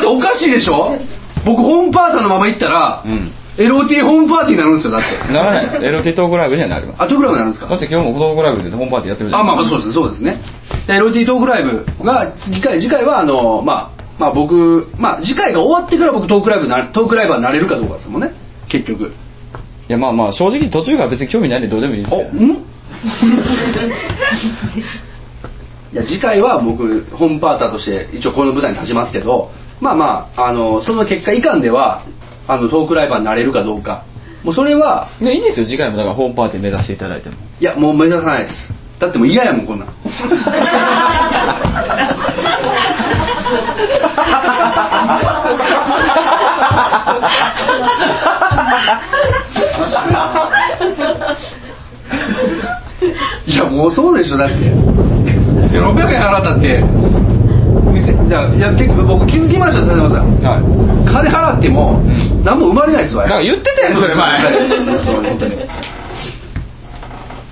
おかしいでしょ。僕ホームパーターのまま行ったら、うん、エルオーティー ホームパーティーになるんですよ。だってならないです。エルオーティー トークライブにはなります。あ、トークライブになるんですか。だって今日もトークライブでホームパーティーやってるじゃないですか。あ、まあそうですね、そうですね。で エルオーティー トークライブが次回次回はあのまあまあ僕まあ次回が終わってから僕トークライブなトークライブはなれるかどうかですもんね。結局。いやまあまあ正直途中が別に興味ないんでどうでもいいんですよ。お、ん？いや次回は僕ホームパーターとして一応この舞台に立ちますけど。まあまあ、あのその結果以下ではあのトークライバーになれるかどうかもうそれは、ね、いいんですよ。次回もだからホームパーティー目指していただいても。いやもう目指さないです。だってもう嫌やもんこんなんいやもうそうでしょ。だってせんろっぴゃくえん払ったっていやいや結構僕気づきましたよ佐々山さん、はい、金払っても何も生まれないですわ。だから言ってたやんそれ前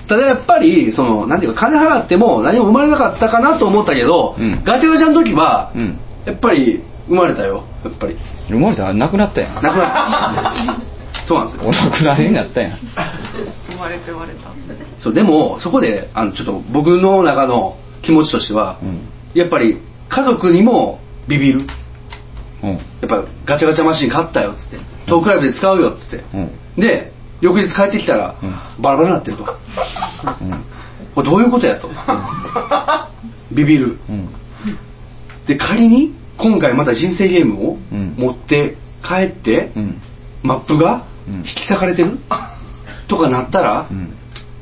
ただやっぱりそのなんていうか金払っても何も生まれなかったかなと思ったけど、うん、ガチャガチャの時は、うん、やっぱり生まれたよ。やっぱり生まれた。なくなったやん。なくなったそうなんですよ。お亡くなりになったやん生まれて生まれた。そうでもそこであのちょっと僕の中の気持ちとしては、うん、やっぱり家族にもビビる、うん、やっぱガチャガチャマシン買ったよっつってトークライブで使うよっつって、うん、で翌日帰ってきたら、うん、バラバラになってると、うん、これどういうことやと、うん、ビビる、うん、で仮に今回また人生ゲームを持って帰って、うん、マップが引き裂かれてる、うん、とかなったら、うん、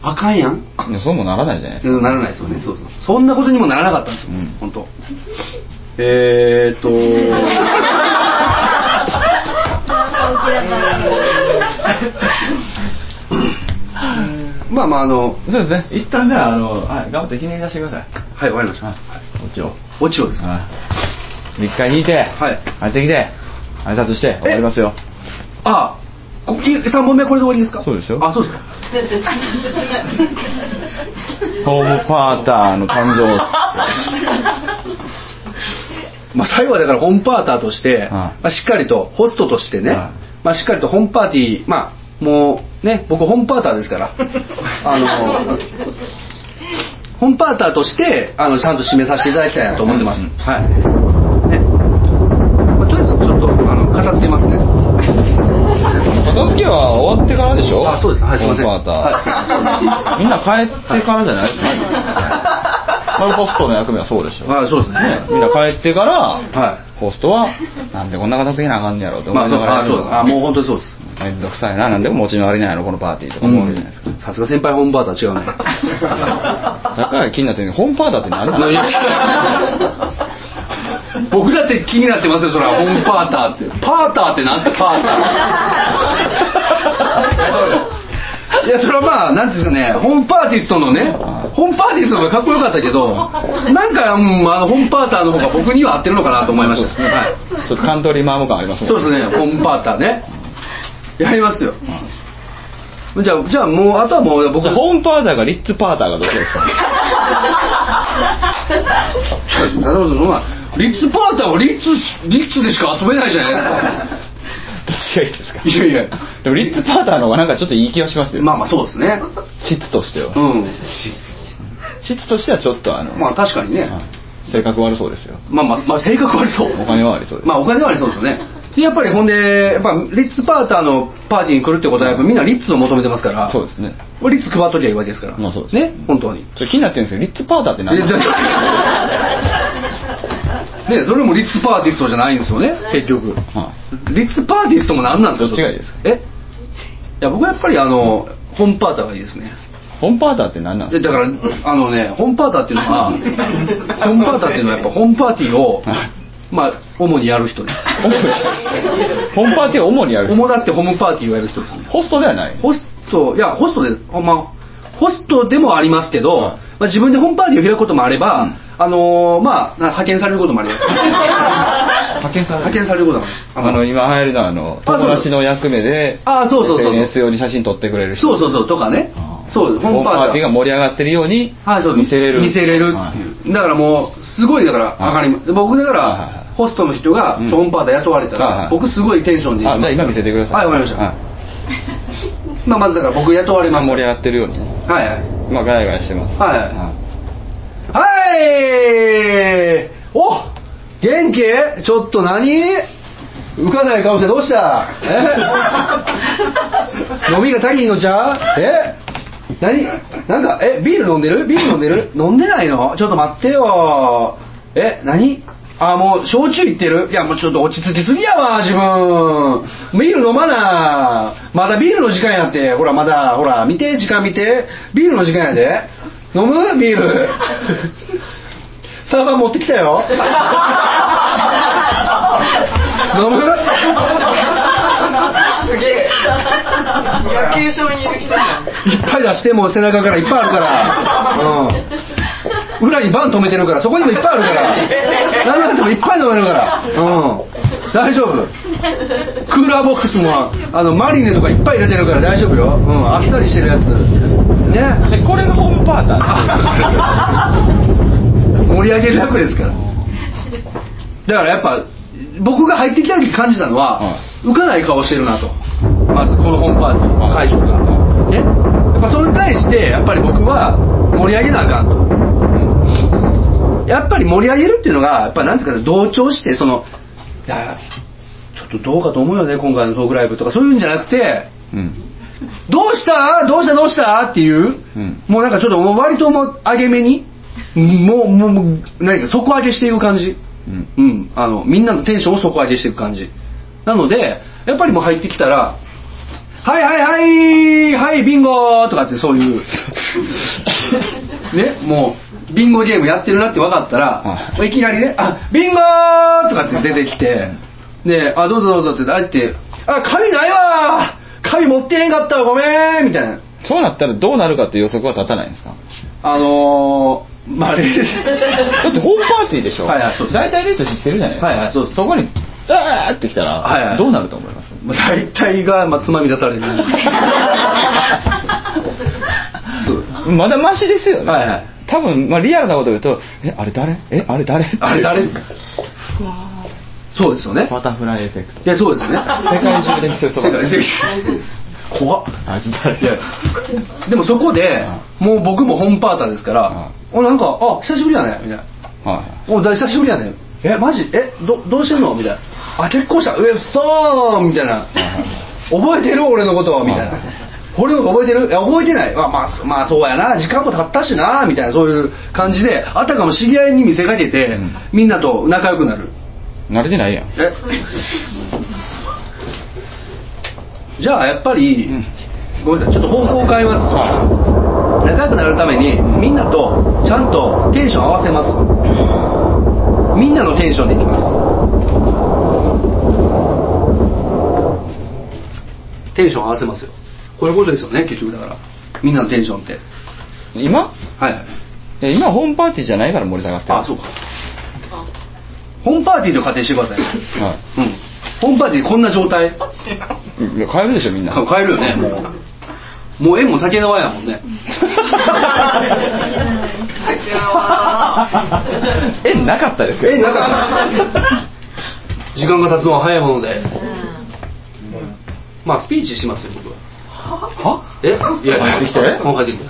あかんやん。いやそうもならないじゃないですか。ならないですよね。そうそう。そんなことにもならなかったんですよ、うん、本当。えーっとまあまああのそうですね。一旦じゃああの、はい、頑張ってひねり出してください。はい、終わりました。はい、落ちを落ちをですね。みっか引いて、はい、入ってきて挨拶して終わりますよ。ああ。さんぼんめはこれで終わりですか。そうですよ。あ、そうですかホームパーターの誕生まあ最後はだからホームパーターとして、ああ、まあ、しっかりとホストとしてね、ああ、まあ、しっかりとホームパーティー、まあもうね僕ホームパーターですからあのホームパーターとしてあのちゃんと締めさせていただきたいなと思ってます、うん、はい、ね、まあ、とりあえずちょっとあの片付けますね。片付けは終わってからでしょ。あ、そうです。はい、すいません、はい、みんな帰ってからじゃないですか、はいはい、ホストの役目はそうでしょ。はい、そうですね、ね、みんな帰ってから、はい、ホストはなんでこんな片付けなあかんねやろって思いながら、まあ、そう、あ、そう、あ、もう本当にそうです。めんどくさいな、なんでも持ち回りなんやろこのパーティーとか思うじゃないですか。さすが先輩ホームパーター違うねだから気になってる。ホームパーターってなるの僕だって気になってますよ。それはホームパーターってパーターってなんですか。パーターいやそれはまあなんていうんですかね、ホームパーティストのね、ホームパーティストの方がかっこよかったけどなんか、うん、あのホームパーターの方が僕には合ってるのかなと思いましたですね、はい、ちょっとカントリーマーム感ありますね。そうですね、ホームパーターね、やりますよ、うん。じゃあ、じゃあもうあとはもう僕ホームパーターがリッツパーターがどうですかなるほど。まあリッツパーターはリッツリッツでしか遊べないじゃないですか。どっちがいいですか。いやいやでもリッツパーターの方がなんかちょっといい気がしますよ。まあまあそうですね。質としては、うん、質としてはちょっとあのまあ確かにね、性格悪そうですよ。まあまあ、まあ、性格悪そう。お金はありそうです。まあお金はありそうですよね。でやっぱりほんでやっぱリッツパーターのパーティーに来るってことはやっぱみんなリッツを求めてますから。そうですね。リッツ配っときゃいいわけですから。まあそうですね。本当にちょっと気になってるんですよ、リッツパーターって何ですかね、それもリッツパーティストじゃないんですよね結局、はあ、リッツパーティストも何なんですか。どっちがいいですか。え、いや僕はやっぱりあのホームパーターがいいですね。ホームパーターって何なんですか。だからあのね、ホームパーターっていうのはホームパーターっていうのはやっぱホームパーティーをまあ主にやる人ですホームパーティーを主にやる人。主だってホームパーティーをやる人ですね。ホストではない。ホスト、いやホストです、ほんまホストでもありますけど、うんまあ、自分でホームパーティーを開くこともあれば、うんあのー、まあ派遣されることもあります派遣される派遣されることもあります。あの今流行るのはあの友達の役目で エスエヌエス 用に写真撮ってくれる人、そうそうそうとかね、そうホームパーティーが盛り上がってるように見せれる、はい、見せれるっていう、はい、だからもうすごいだから、はい、上がり僕だから、はいはいはい、ホストの人がホームパーティー雇われたら、はいはい、僕すごいテンションで、あじゃあ今見せてください、はいわかりました、はいまあ、まずだから僕雇われました、盛り上がってるように、はいはい、まあガヤガヤしてます、はいはい、はいはいお元気、ちょっと何浮かない顔してどうしたえ飲みが足りんのちゃう、え何なんかえビール飲んでるビール飲んでる飲んでないの、ちょっと待ってよ、え何あもう焼酎いってる、いやもうちょっと落ち着きすぎやわ自分、ビール飲まな、まだビールの時間やって、ほらまだほら見て時間見て、ビールの時間やで、飲むビールサーバー持ってきたよ飲むすげえ野球場にいる人いっぱい出して、もう背中からいっぱいあるから、うん、裏にバン止めてるからそこにもいっぱいあるから何やってもいっぱい飲めるから、うん、大丈夫、クーラーボックスもあのマリネとかいっぱい入れてるから大丈夫よ、うん、あっさりしてるやつね、これがホームパーティー盛り上げる役ですから。だからやっぱ僕が入ってきた時感じたのは、うん、浮かない顔してるなと、まずこのホームパーティーの会場から、ね、やっぱそれに対してやっぱり僕は盛り上げなあかんと、うん、やっぱり盛り上げるっていうのがやっぱなんていうか同調して、そのいやちょっとどうかと思うよね今回のトークライブとかそういうんじゃなくて、うんどうしたどうしたどうしたっていう、うん、もうなんかちょっと割とも上げ目にもうもう何か底上げしていく感じ、うん、うん、あのみんなのテンションを底上げしていく感じなので、やっぱりもう入ってきたらはいはいはいはいビンゴとかってそういうね、もうビンゴゲームやってるなって分かったら、いきなりねあビンゴーとかって出てきて、であどうぞどうぞって入って、あ紙ないわー紙持ってへんかったらごめんみたいな、そうなったらどうなるかって予測は立たないんですか。あのー、まあねだってホームパーティーでしょ、はいはい、そう大体レート知ってるじゃないですか、はいはい、そうそこにダーってきたら、はいはい、どうなると思います。まあ、大体が、まあ、つまみ出されるそうまだマシですよね、はいはい、多分、まあ、リアルなこと言うとえあれ誰えあれ誰あれ誰ふわそうですよね、バタフライエフェクト、いやそうですよね世界中で見せる、世界中怖っあいやでもそこでもう僕もホームパーターですから、おなんかあ久しぶりやねみたいな、お大久しぶりやねえマジえ ど, どうしてんのみたいな、あ結婚したえそうみたいな、覚えてる俺のことみたいな、俺のこと覚えてるいや覚えてない、あ、まあ、まあそうやな時間も経ったしなみたいな、そういう感じであたかも知り合いに見せかけて、うん、みんなと仲良くなる、慣れてないやんえじゃあやっぱり、うん、ごめんなさいちょっと方向を変えます、はい、仲良くなるためにみんなとちゃんとテンション合わせます、みんなのテンションでいきます、テンション合わせますよ、こういうことですよね結局、だからみんなのテンションって今、はいはい、今ホームパーティーじゃないから盛り下がってる、あそうかホームパーティーと仮定してください、はいうん、ホームパーティーこんな状態変えるでしょみんな変えるよね、もうもう縁も竹縄やもんね竹縄縁なかったですけど、縁なかった時間が経つのは早いもので、うん、まあスピーチしますよ僕は、はえいや入ってきてもう入ってきて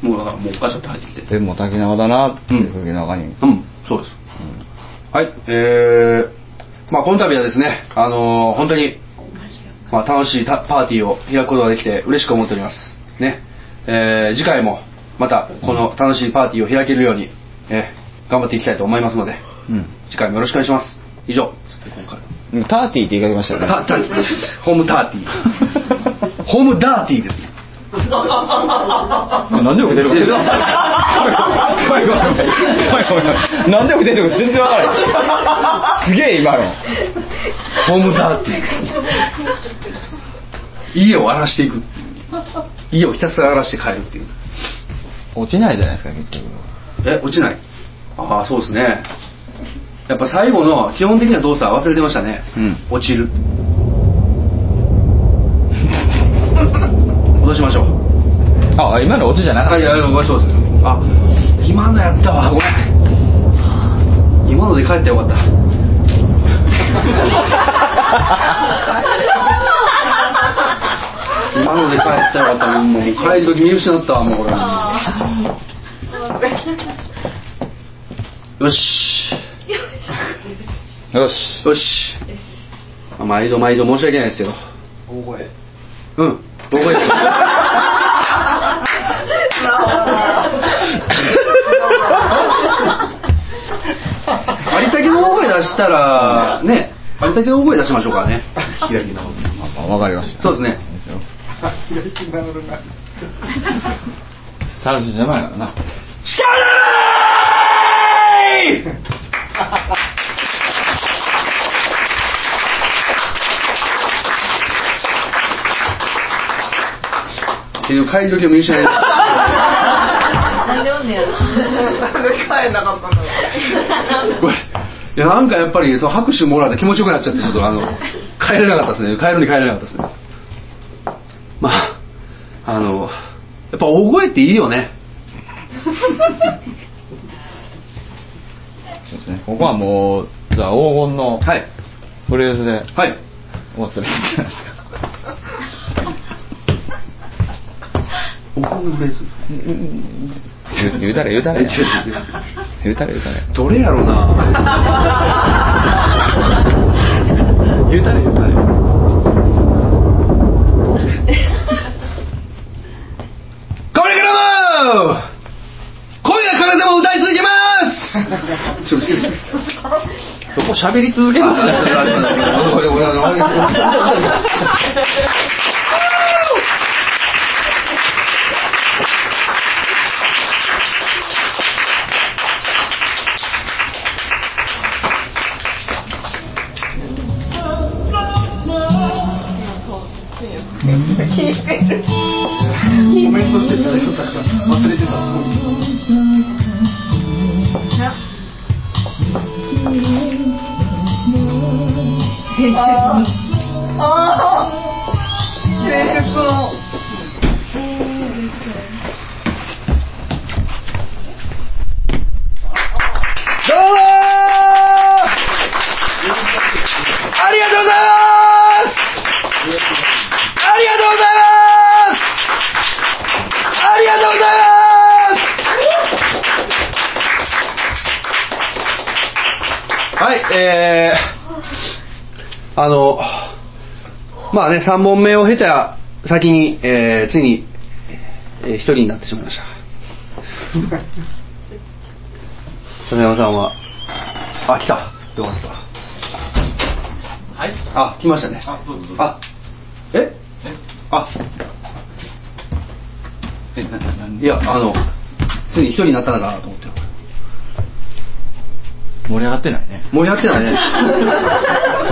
もうだからもうおかしゃって入ってきて、でも竹縄だなっていうふうに中に、うん、うん、そうです、うん、はい、えー、まあこの度はですねあのー、本当に、まあ、楽しいパーティーを開くことができて嬉しく思っておりますね、えー、次回もまたこの楽しいパーティーを開けるように、えー、頑張っていきたいと思いますので、うん、次回もよろしくお願いします。以上今回ターティーって言いかけましたよね、タタホームターティーホームダーティーですねなんでよく出るかなんでよく出るか全然わからないすげえ今のホームダーティー家を荒らしていくっていう家をひたすら荒らして帰るっていう。落ちないじゃないですか結局。え、落ちない。ああ、そうですね。やっぱ最後の基本的な動作は忘れてましたね、うん、落ちる戻しましょう。あ、今の落ちじゃなかった。いやいや、そうです。あ、今のやったわ、ごめん、今ので帰ってよかった今ので帰ってよかった。もう帰る時見失ったわ、もうこれ。よしよしよし。毎度毎度申し訳ないですよ。大声。うん。大声。ありたけの大声出したらね、ありたけの大声出しましょうかね。開き直る。わかりました。そうですね。開き直るな。サラシじゃないからな。シャラーイ。っていう帰り時を見失いました。なんでおんねやろ。なんで帰んなかったんだろう。いや、なんかやっぱりそう拍手もらって気持ちよくなっちゃってちょっとあの帰れなかったですね。帰るに帰れなかったですね。まああのやっぱ大声っていいよね。そうですね、ここはもうじゃあ黄金のフレーズで、はい、終わってるんじゃないですか。黄金のフレーズ言, 言うたれ言うたれ言うたれ言うたれどれやろうな言うたれ言うたれこれからも声が枯れても歌い続けますそこ喋り続けました聞いてるコメントしてたりしたから忘れてた。ああ、伝説の。どうもありがとうございます。ありがとうございます。ありがとうございます。はい、えー、あのまあねさんぼんめを経た先に、えー、ついに、えー、ひとりになってしまいました笹山さんはあ、来たどうなった、はい、あ、来ましたね。あ、どうぞどうぞ。あ、え？え？あ、え、な、な、なんで？いや、あのついにひとりになったのかなと思って。盛り上がってないね。盛り上がってな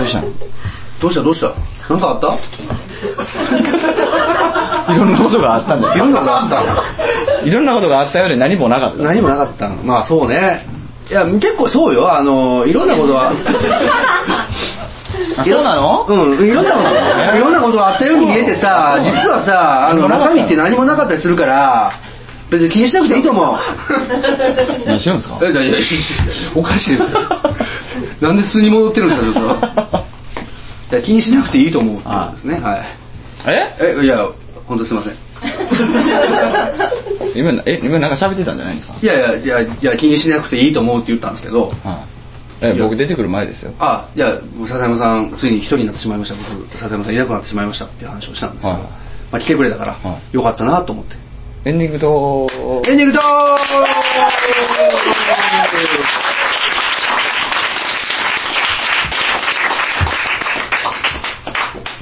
いね。どうしたの？どうしたどうした？なんかあった？いろんなことがあったんだよ。いろんなことがあった。いろんなことがあったようで何もなかった。何もなかった。まあそうね。いや結構そうよ。あのいろんなことは。いろんなの？うん。いろんなこと。いろんなことがあったように見えてさ、実はさあの中身って何もなかったりするから。別に気にしなくていいと思う。何してるんですか？え、いやいやおかしい。なんで素に戻ってるんですか？それ気にしなくていいと思うってことですね。はい。え？え、いや本当すいません。今え今なんか喋ってたんじゃないんですか？いやいやいやいや気にしなくていいと思うって言ったんですけど。はい、え僕出てくる前ですよ。あ、いや笹山さんついに一人になってしまいました。僕笹山さんいなくなってしまいましたっていう話をしたんですけど、はい、まあ来てくれたから、はい、よかったなと思って。エンディングトーエンディングトー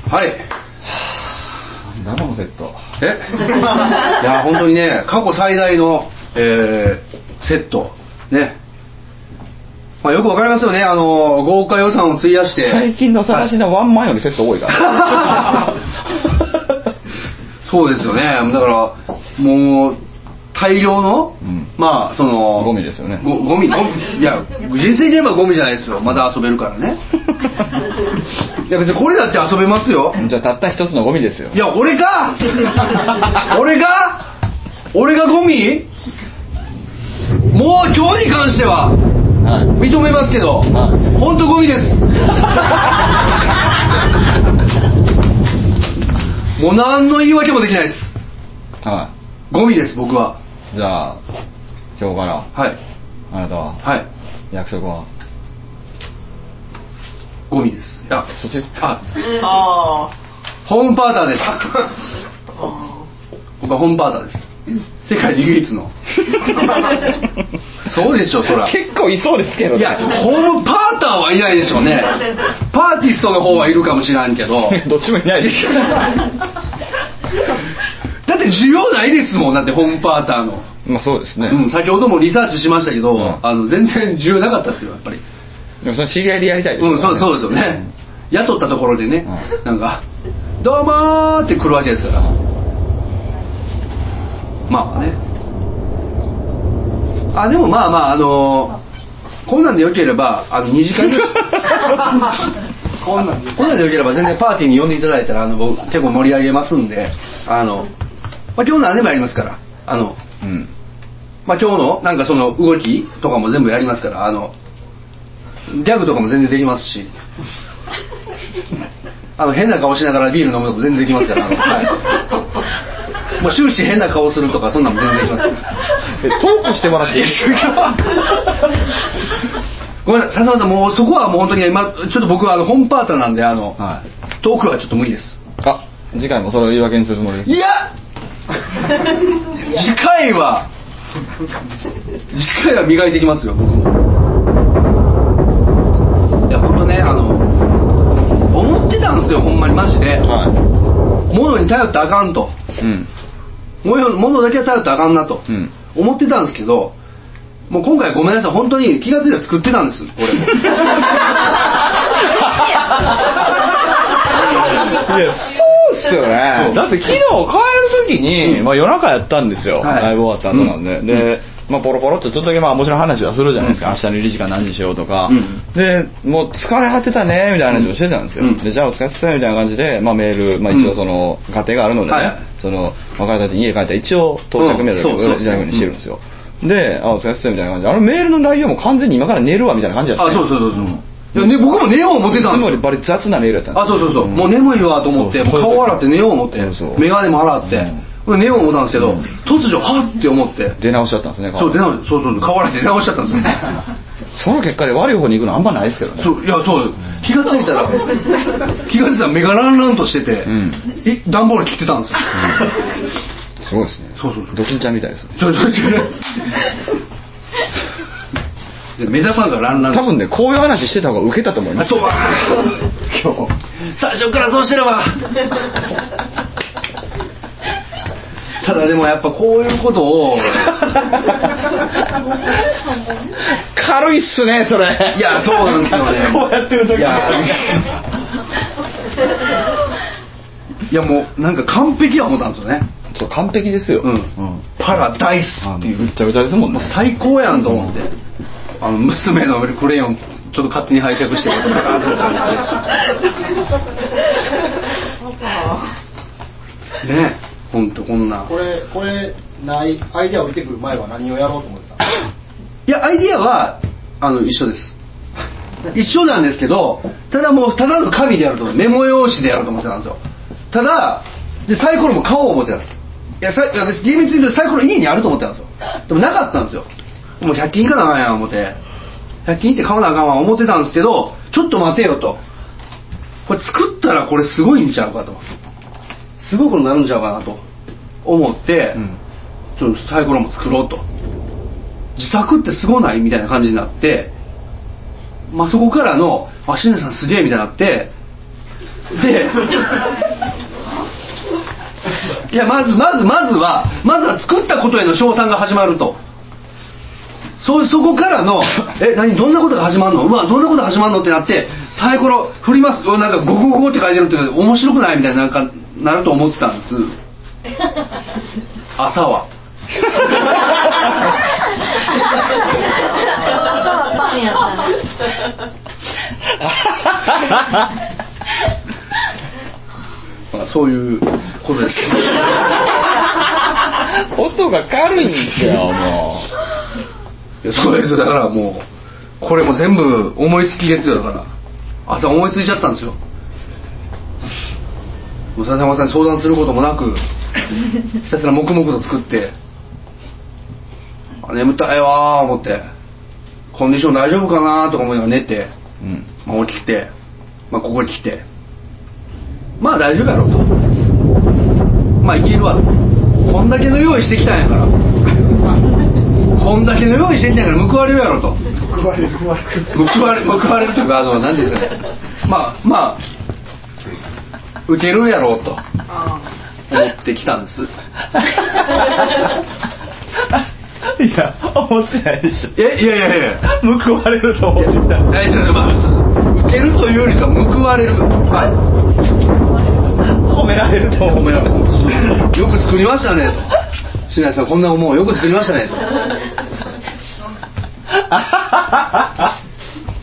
はい何だこのセット。えいや本当にね過去最大の、えー、セットね。まあ、よくわかりますよね、あの豪華予算を費やして。最近の探しのワンマンよりセット多いから、ね、そうですよね。だからもう大量の、うん、まあそのゴミですよね。ゴミ、ゴミ、いや実際で言えばゴミじゃないですよ。まだ遊べるからね。いや別にこれだって遊べますよ。じゃあたった一つのゴミですよ。いや俺か俺か俺がゴミ？もう今日に関しては認めますけど、はい、本当ゴミです。もう何の言い訳もできないです。はい、ゴミです僕は。じゃあ今日から、はい、あなたは、はい、役職はゴミです。あ、そっち。あ、あホームパーターです。僕はホームパーターです。世界で唯一の。そうでしょそら。結構いそうですけどね。いやホームパーターはいないでしょうね。パーティストの方はいるかもしれんけど。どっちもいないです。だって需要ないですもん。だってホームパーターの。まあそうですね。うん、先ほどもリサーチしましたけど、うん、あの全然需要なかったですよやっぱり。でもその知り合いでやりたいですよね。うんそうそうですよね。うん、雇ったところでね、うん、なんかどうもーって来るわけですから。まあね、あでもまあまああのー、こんなんでよければあのにじかんこんなんでよければ全然パーティーに呼んでいただいたらあの僕結構盛り上げますんで、あの、まあ、今日何でもやりますからあの、うんまあ、今日のなんかその動きとかも全部やりますから、あのギャグとかも全然できますしあの変な顔しながらビール飲むとか全然できますから、あの、はいもう終始変な顔するとかそんなの全然します。えトークしてもらっていいですか。ごめんなさい笹山さん、もうそこはもう本当に今ちょっと僕はあのホームパーターなんであの、はい、トークはちょっと無理です。あ次回もそれを言い訳にするつもりです。いや次回は次回は磨いていきますよ僕も。いや本当ねあの思ってたんですよほんまにマジで、はい、物に頼ってあかんと、うん物だけは頼ったらあかんなと思ってたんですけど、もう今回ごめんなさい本当に気がついたら作ってたんです俺も。いやそうっすよね。だって昨日帰る時に、うんまあ、夜中やったんですよ、はい、ライブ終わった後なんで、うん、で、まあ、ポロポロってちょっとだけまあ面白い話はするじゃないですか、うん、明日の入り時間何にしようとか、うん、でもう疲れ果てたねみたいな話をしてたんですよ、うん、でじゃあお疲れさまみたいな感じで、まあ、メール、まあ、一応その家庭があるのでね、はいその別れた時に家帰ったら一応到着メールを自宅にしてるんですよ、うん、であお疲れ様みたいな感じであのメールの内容も完全に今から寝るわみたいな感じだった、ね、あそうそうそうそう、うんいやね、僕も寝よう思ってたんですよ。つまり雑なメールだったんです。あそうそうそう、うん、もう眠いわと思ってそうそうそう顔洗って寝よう思って眼鏡も洗って、うん、寝よう思ったんですけど、うん、突如はっって思って出直しちゃったんですね。そう出直しそうそうそう顔洗って出直しちゃったんですよね。その結果で悪い方に行くのあんまないですけどね。そういやそう気がついたら気がついたら目がランランとしてて、うん、え段ボール切ってたんですよ、うん、すごいですね。そうそうそうドキンちゃんみたいですね。そうそうそう目玉がランラン多分ねこういう話してた方がウケたと思います。そう今日最初からそうしてればただでもやっぱこういうことを軽いっすねそれ。いやそうなんですよねこうやってる時いやいやもうなんか完璧は思ったんですよね。そう完璧ですよ、うんうん、パラダイスっていうぐっちゃぐちゃですもんね。もう最高やんと思って、うん、あの娘のクレヨンちょっと勝手に拝借してるねえほんとこんなこれこれないアイデアを見てくる前は何をやろうと思ってた。いやアイデアはあの一緒です一緒なんですけど、ただもうただの紙でやるとメモ用紙でやろうと思ってたんですよ。ただでサイコロも買おう思ってたんです。いやさいや厳密に言うとサイコロ家にあると思ってたんですよ。でもなかったんですよ。もうひゃく均いかなあかんやん思ってひゃく均いって買わなあかんわ思ってたんですけど、ちょっと待てよとこれ作ったらこれすごいんちゃうかとすごくなるんちゃうかなと思って、うん、ちょっとサイコロも作ろうと自作ってすごないみたいな感じになって、まあ、そこからのあしねさんすげえみたいになってでいやまずまずまずはまずは作ったことへの称賛が始まると。そ, そこからのえ何どんなことが始まるのうわどんなことが始まるのってなってサイコロ振りますうわなんかゴゴゴって書いてるって面白くないみたいに な, なんかなると思ってたんです朝は朝はパンやったなそういうことです音が軽いんですよもういやそうですよだからもうこれも全部思いつきですよだから朝思いついちゃったんですよ笹山さんに相談することもなくひたすら黙々と作って眠たいわー思ってコンディション大丈夫かなとか思いながら寝て、うんまあ、起きて、まあ、ここに来てまあ大丈夫やろうとまあいけるわこんだけの用意してきたんやからこんだけの用意してきたんやから報われるやろと報われる報われる報われるというか何ですかねまあまあ受けるやろうと思ってきたんですいや思ってないでしょいやいやいや報われると思ってた大丈夫、まあ、受けるというよりか報われる、はい、褒められると思う褒められるよく作りましたねとしないさんこんな思うよく作りましたねとまあ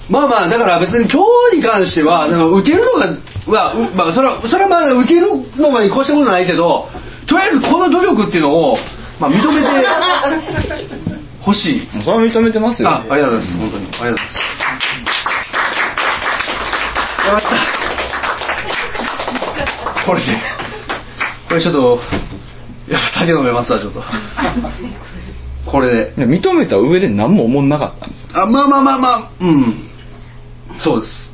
まあだから別に今日に関しては受けるのがはまあ、それはそれはまあ受けるのまで越したことないけどとりあえずこの努力っていうのを、まあ、認めてほしいそれは認めてますよ、ね、あ, ありがとうございます本当にありがとうございますやばったこれでこれちょっとやっぱ酒飲めますわちょっとこれで認めた上で何も思んなかったんですかあまあまあまあまあうんそうです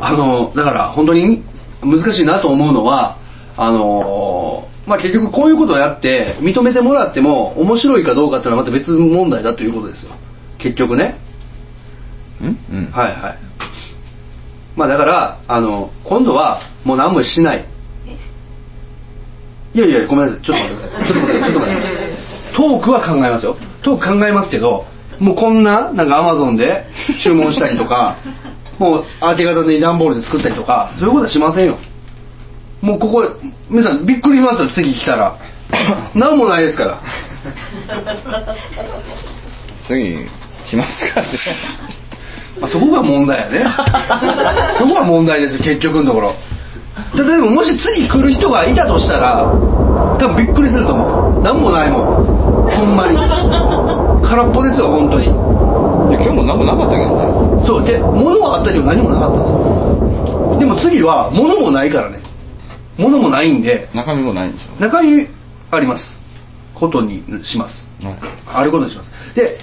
あのだから本当に難しいなと思うのはあの、まあ、結局こういうことをやって認めてもらっても面白いかどうかっていうのはまた別問題だということですよ結局ねん、うん、はいはい、まあ、だからあの今度はもう何もしないいやいやごめんなさいちょっと待ってくださいちょっと待ってくださいトークは考えますよトーク考えますけどもうこんななんか Amazon で注文したりとかもうアーティ型で段ボールで作ったりとかそういうことはしませんよもうここ皆さんびっくりしますよ次来たら何もないですから次来ますからねまあそこが問題やねそこが問題ですよ結局のところ例えばもし次来る人がいたとしたら多分びっくりすると思う何もないもんほんまに空っぽですよ本当に今日も何もなかったけどねそうで物はあったけど何もなかったんですでも次は物もないからね物もないんで中身もないんでしょ中身ありますことにします、うん、あることにしますで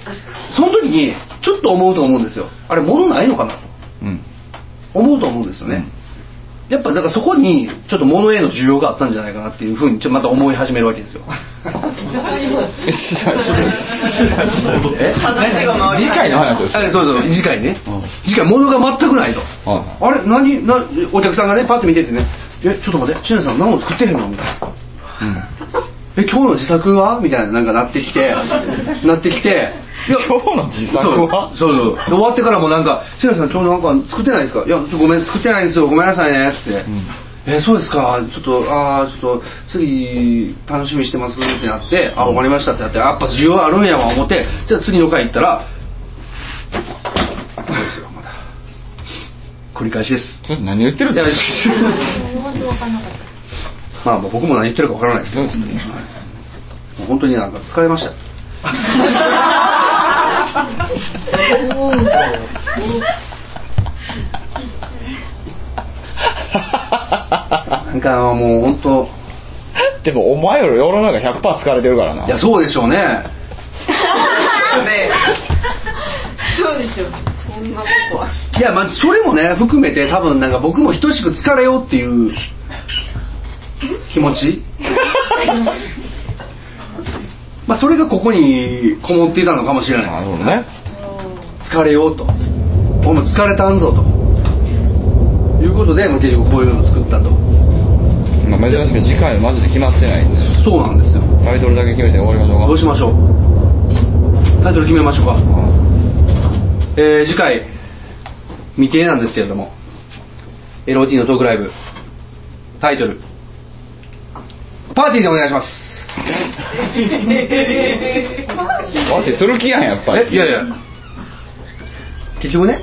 その時にちょっと思うと思うんですよあれ物ないのかなと、うん、思うと思うんですよね、うん、やっぱだからそこにちょっと物への需要があったんじゃないかなっていうふうにちょっとまた思い始めるわけですよえ次回の話をしてそうそう次回ね、うん、次回物が全くないと、うん、あれ何なお客さんがねパッと見ててねえちょっと待ってしなさん何も作ってへんのみたいな、うん、え今日の自作はみたいななんかなってきてなってきていや今日の自作はそうそうそう終わってからもなんかしなさん今日なんか作ってないですかいやごめん作ってないんですよごめんなさいねつって、うんえー、そうですかちょっとあちょっと次楽しみしてますってなってあ終わりましたってなってやっぱ需要あるんやわ思ってじゃあ次の回行ったらそうですよまだ繰り返しです何言ってるんだよまあ僕も何言ってるか分からないですけどです、ねはい、もう本当になんか疲れましたなんかもう本当でもお前より世の中 ひゃくパーセント 疲れてるからないやそうでしょうねねそうでしょそんなことはいやまあそれもね含めて多分なんか僕も等しく疲れようっていう気持ちまあそれがここにこもっていたのかもしれないですね疲れようと俺も疲れたんぞということで結局こういうのを作ったと、まあ、珍しく次回マジで決まってないんですよそうなんですよタイトルだけ決めて終わりましょうかどうしましょうタイトル決めましょうか、えー、次回未定なんですけれども エルオーティー のトークライブタイトルパーティーでお願いします。パーティーする気やんやっぱり。いやいや結局ね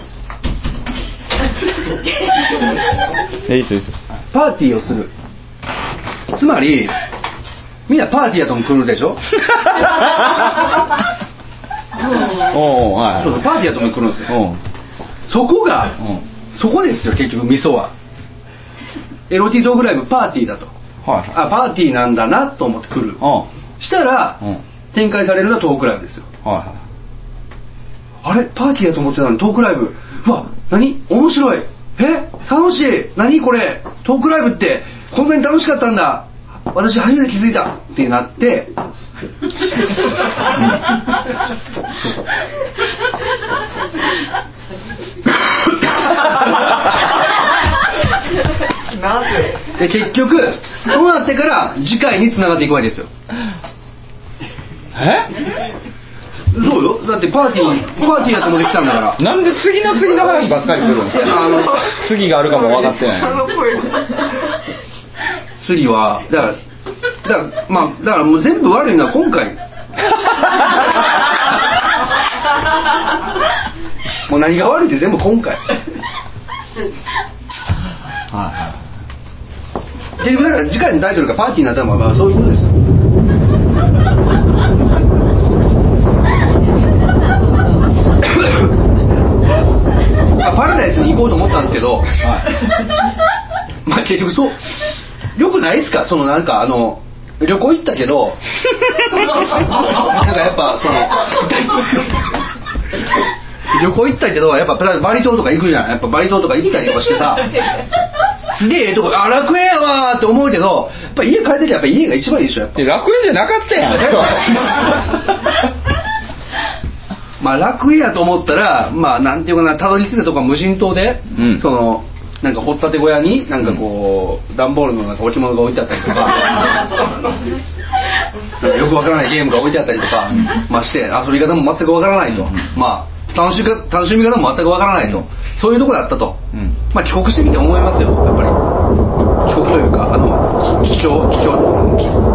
いいっすいいっす。パーティーをする、つまりみんなパーティーやとも来るでしょ。おお、はい、そうそう、パーティーやとも来るんですよ。そこがそこですよ結局味噌は。 エルオーティー トークライブパーティーだと、はい、あパーティーなんだなと思って来る、したら展開されるのはトークライブですよ、はいはい、あれパーティーだと思ってたのにトークライブ、うわ何面白い、え楽しい、何これトークライブってこんなに楽しかったんだ、私初めて気づいたってなって、うん、なぜで結局そうなってから次回に繋がっていくわけですよ。え？そうよ、だってパーティーパーティーやと思ってきたんだから。なんで次の次の話ばっかりするんですか。あの次があるかも分かってない。次はだからだからまあだからもう全部悪いのは今回。もう何が悪いって全部今回。はいはい。結局だから次回のタイトルがパーティーになったのはまあそういうことですよ。パラダイスに行こうと思ったんですけど、はい、まあ結局そう良くないですか、そのなんかあの旅行行ったけどなんかやっぱその旅行行ったけどやっぱバリ島とか行くじゃん、やっぱバリ島とか行ったりとかしてさ、すげえええとこあ楽園やわって思うけど、やっぱ家帰ってきてやっぱ家が一番いいでしょ。やっぱ楽園じゃなかったやん。まあ、楽やと思ったら、まあ、なんていうかな、たどり着いたとこは無人島で、うん、そのなんか掘ったて小屋になんかこう、うん、段ボールのなんか置物が置いてあったりとか、なんかよくわからないゲームが置いてあったりとか、まあ、して遊び方も全くわからないと、うん、まあ、楽しみか、楽しみ方も全くわからないと、うん、そういうとこだったと、うん、まあ、帰国してみて思いますよやっぱり。帰国というかあの帰郷帰郷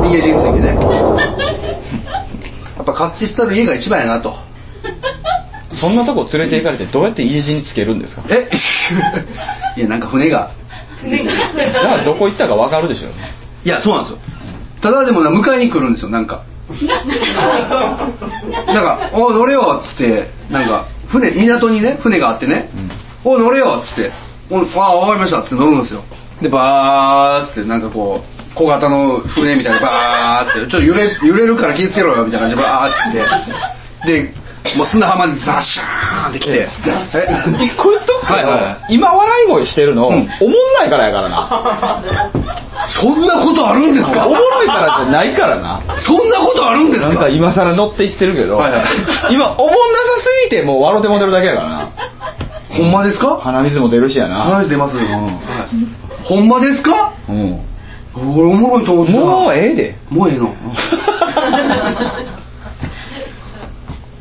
家人生でねやっぱ勝手したる家が一番やなと。そんなとこ連れて行かれてどうやって家路につけるんですか。えいやなんか船がじゃあどこ行ったか分かるでしょ。いやそうなんですよ。ただでもな迎えに来るんですよなんかなんかお乗れよっつってなんか船港にね船があってね、うん、お乗れよっつっておあ分かりましたっつって乗るんですよ。でバーッつってなんかこう小型の船みたいなバーッつってちょっと揺れ、揺れるから気をつけろよみたいな感じでバーッつってでもう砂浜にザシャーンってきて、えこういうと、はいはい、今笑い声してるの、うん、おもんないからやからな。そんなことあるんですか。おもろいからじゃないからな。そんなことあるんですか。なんか今更乗っていってるけど、はいはい、今おもんなさすぎてもう笑っても出るだけやからな。ほんまですか。鼻水も出るしやな。鼻水出ますよ、うんはい、ほんまですか、うん、俺おもろいと思ってた。もうええでもうええの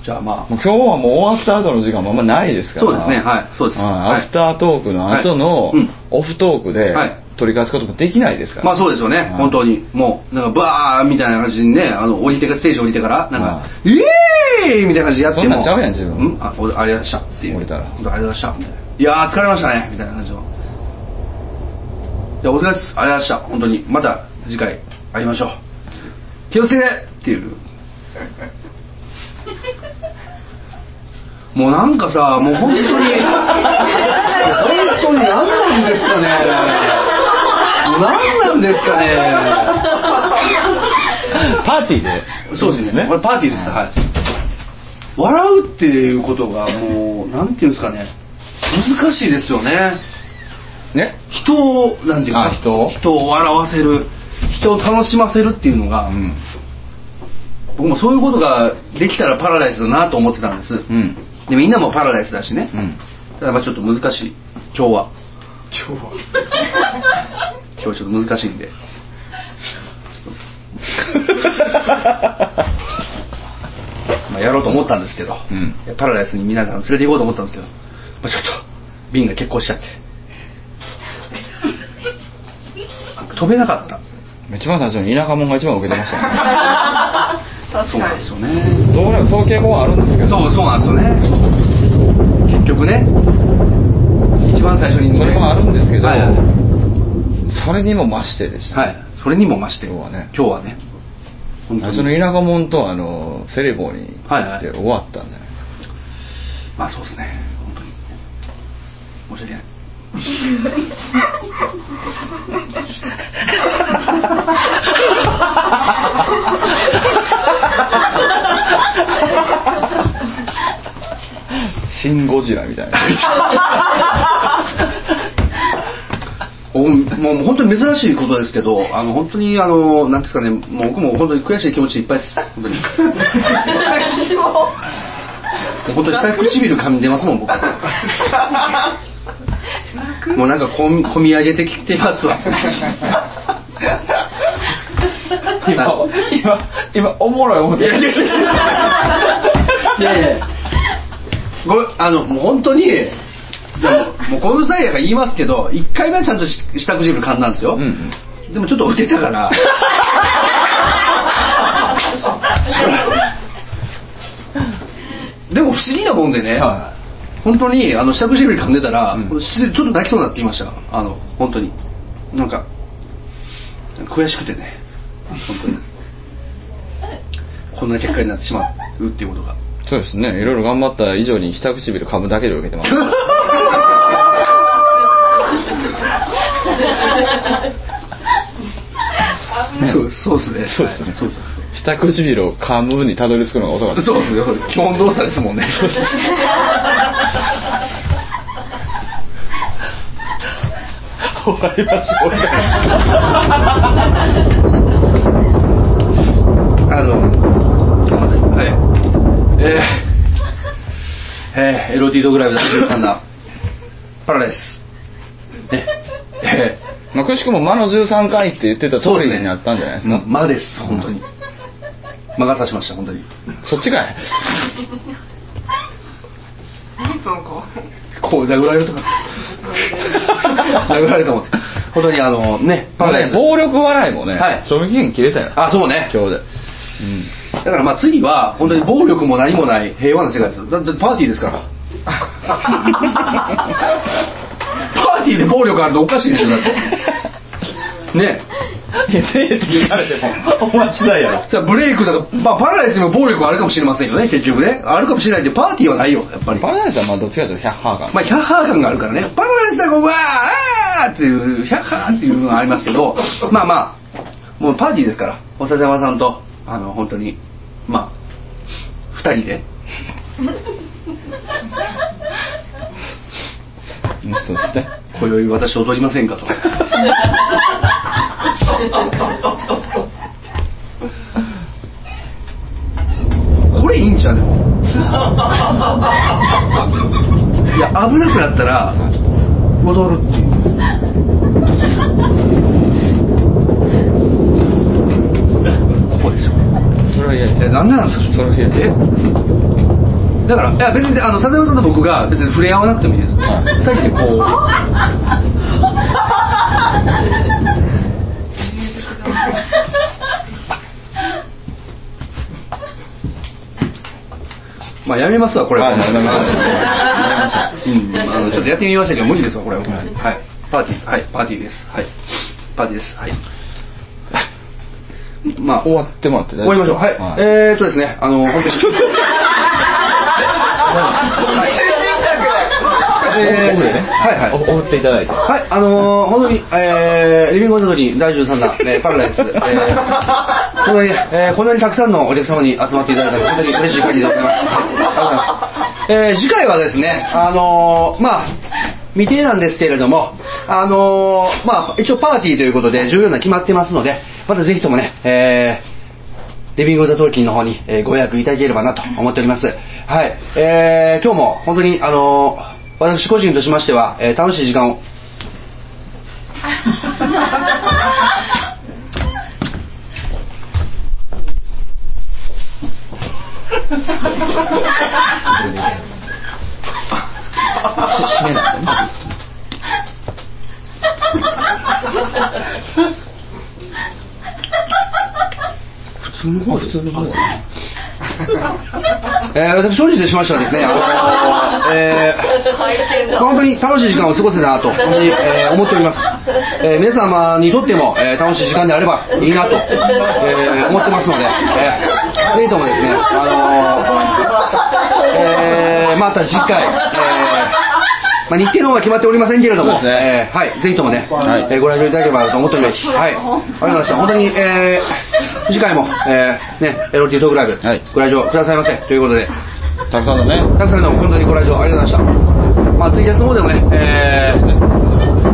じゃあまあ、もう今日はもう終わった後の時間もあんまないですから。そうですね、はい、そうです。アフタートークの後のオフトークで取り返すこともできないですから、ね。まあそうですよね、はい、本当にもうなんかバーみたいな感じにね、あの降りてからステージ降りてからなんか、はい、イエーイみたいな感じでやってもそんなんちゃうやん自分。うん、あ、ありがとうございましたっていう。降りたら、ありがとうございましたみたいな。いやー疲れましたねみたいな感じの。じゃあお疲れ様です。ありがとうございました。本当にまた次回会いましょう。気をつけてっていう。もうなんかさもう本当に本当に何なんですかね。何なんですかね。パーティーでそうですね。これパーティーです、はい。笑うっていうことがもうなんていうんですかね難しいですよね。ね人をなんていうか人を人を笑わせる人を楽しませるっていうのが。うん僕もそういうことができたらパラダイスだなと思ってたんです、うん、でみんなもパラダイスだしね、うん、ただまあちょっと難しい今日は今日は今日ちょっと難しいんでまあ、やろうと思ったんですけど、うん、パラダイスに皆さん連れて行こうと思ったんですけど、まあ、ちょっと便が欠航しちゃって飛べなかった。一番最初に田舎者が一番受けてましたねそうなんですよね。どうやらそういう傾向はあるんですけど、そうそうなんですよね。結局ね、一番最初に、ね、それもあるんですけど、はいはい、それにも増してでした、ね、はい、それにも増して今日はね、今日はね本当にその田舎者とあのセレボに行って終わったんじゃないですか、はいはい、まあそうですね、本当に申し訳ないシン・ゴジラみたいなお、もう本当に珍しいことですけど、あの本当にあのなんですかね、もう僕も本当に悔しい気持ちいっぱいです本当に本当に下唇噛み出ますもん僕もうなんかこみ込み上げてきてますわ今今今おもろい思っていやいやいやごめん、あのもう本当にもうこういう際やから言いますけど、いっかいめはちゃんと下唇噛んだんですよ、うんうん、でもちょっと浮いてたからでも不思議なもんでね、はい、本当にあの下唇噛んでたら、うん、ちょっと泣きそうになっていました。あの本当になんか悔しくてね、本当にこんな結果になってしまうっていうことが。そうですね、いろいろ頑張った以上に下唇噛むだけで受けてますね、そうそうですね、そうですね、そうですね、下唇を噛むにたどり着くのが遅かった。そうですよ、基本動作ですもんね終わりましょうあの、はい、えー、えー、エロディドグライブだけなんだパラダイスね、えーまあ、くしくも魔のじゅうさんかいって言ってた通りになったんじゃないですか。魔です、本当に魔が差しました、本当にそっちかいこう殴られるとか殴られると思って本当にあのね、パラダイス、まあね、暴力笑いもね、はい、賞味期限切れたよ。あ、そうね、今日で、うん、だからまあ次は本当に暴力も何もない平和な世界です。だってパーティーですからパーティーで暴力あるのおかしいですよ、だってねえ、いやせえって聞かれてもお待ちだよさあブレイクだから、まあ、パラダイスにも暴力はあるかもしれませんよね、結局ね、あるかもしれないけどパーティーはないよ、やっぱりパラダイスはまあどっちかというとヒャッハー感、まあ、ヒャッハー感があるからね、パラダイスだここはーっていうヒャッハーっていうのがありますけどまあまあもうパーティーですから、おさじゃまさんとあの本当にまあふたりでそして今宵私踊りませんかとこれいいんちゃうでもいや危なくなったら踊るってここでしょ。それは嫌です。え、なんでなんですか。それは嫌です。えだからいや別にあの佐々山さんと僕が別に触れ合わなくてもいいです。二人でこうまあやめますわこれは。やめましょう。うん、あのちょっとやってみましたけど無理ですわこれは。はい、パーティー、はい、パーティーです、はい、パーティーです、はい。まあ終わってもらって終わりましょう、はい、はい、えーっとですね、あの本当に追っていただいて、はい、あのー、本当に、えー、リビングオンザドリーだいじゅうさんだん、えー、パラダイス、えー こ, んなにえー、こんなにたくさんのお客様に集まっていただいたので本当に嬉しい限りでございます。ありがとうございます、えー、次回はですね、あのー、まあ未定なんですけれども、あのー、まあ一応パーティーということで重要な決まってますので、またぜひともね、えーリビングオブザトーキーの方にご予約いただければなと思っております。はい、えー、今日も本当にあのー、私個人としましては、えー、楽しい時間を閉めないでね。普通の方普通の方ですね。えー、私本日でしましたらですね、あの、えー、本当に楽しい時間を過ごせたなと本当に、えー、思っております、えー、皆様にとっても、えー、楽しい時間であればいいなと、えー、思ってますので、えー、ぜひともですね、あのーえー、また次回、えーまあ、日程の方は決まっておりませんけれども、そうですね、えーはい、ぜひともね、はいえー、ご来場いただければと思っております、はい、ありがとうございました。本当に、えー、次回も、えーね、エロティートークライブ、はい、ご来場くださいませということで、たくさんのねたくさんの本当にご来場ありがとうございました。まあ、ツイキャスの方でもね、えー、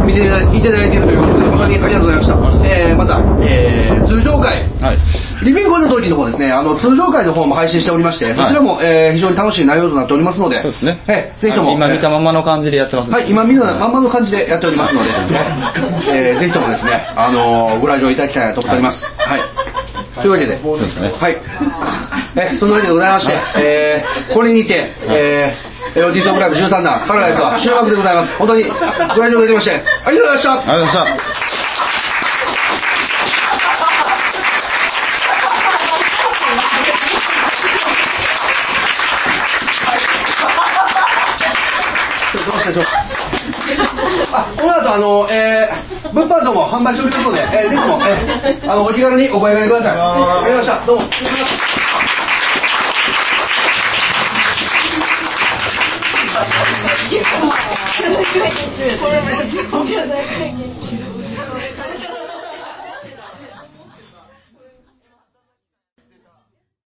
見ていただいているということで本当にありがとうございました。えー、また、えー、通常会、はい、リビングの時の方ですね、あの通常会の方も配信しておりまして、はい、そちらも、えー、非常に楽しい内容となっておりますので、そうですね、えー、ぜひとも今見たままの感じでやってます、ね、はい、今見たままの感じでやっておりますので、えー、ぜひともですね、あのー、ご来場いただきたいなと思っております、はいはい、というわけで、そうですね、はい、えー、そのわけでございまして、はいえー、これにて、えーエロティートークライブじゅうさんだんパラダイスは終幕でございます。本当にご来場いただきましてありがとうございました。ありがとうございました。あ、この後あの、えー、物販とも販売しておりますので、えー、ぜひも、えー、あのお気軽にお声掛けください。ありがとうございました。どうもこれもじゅうだい。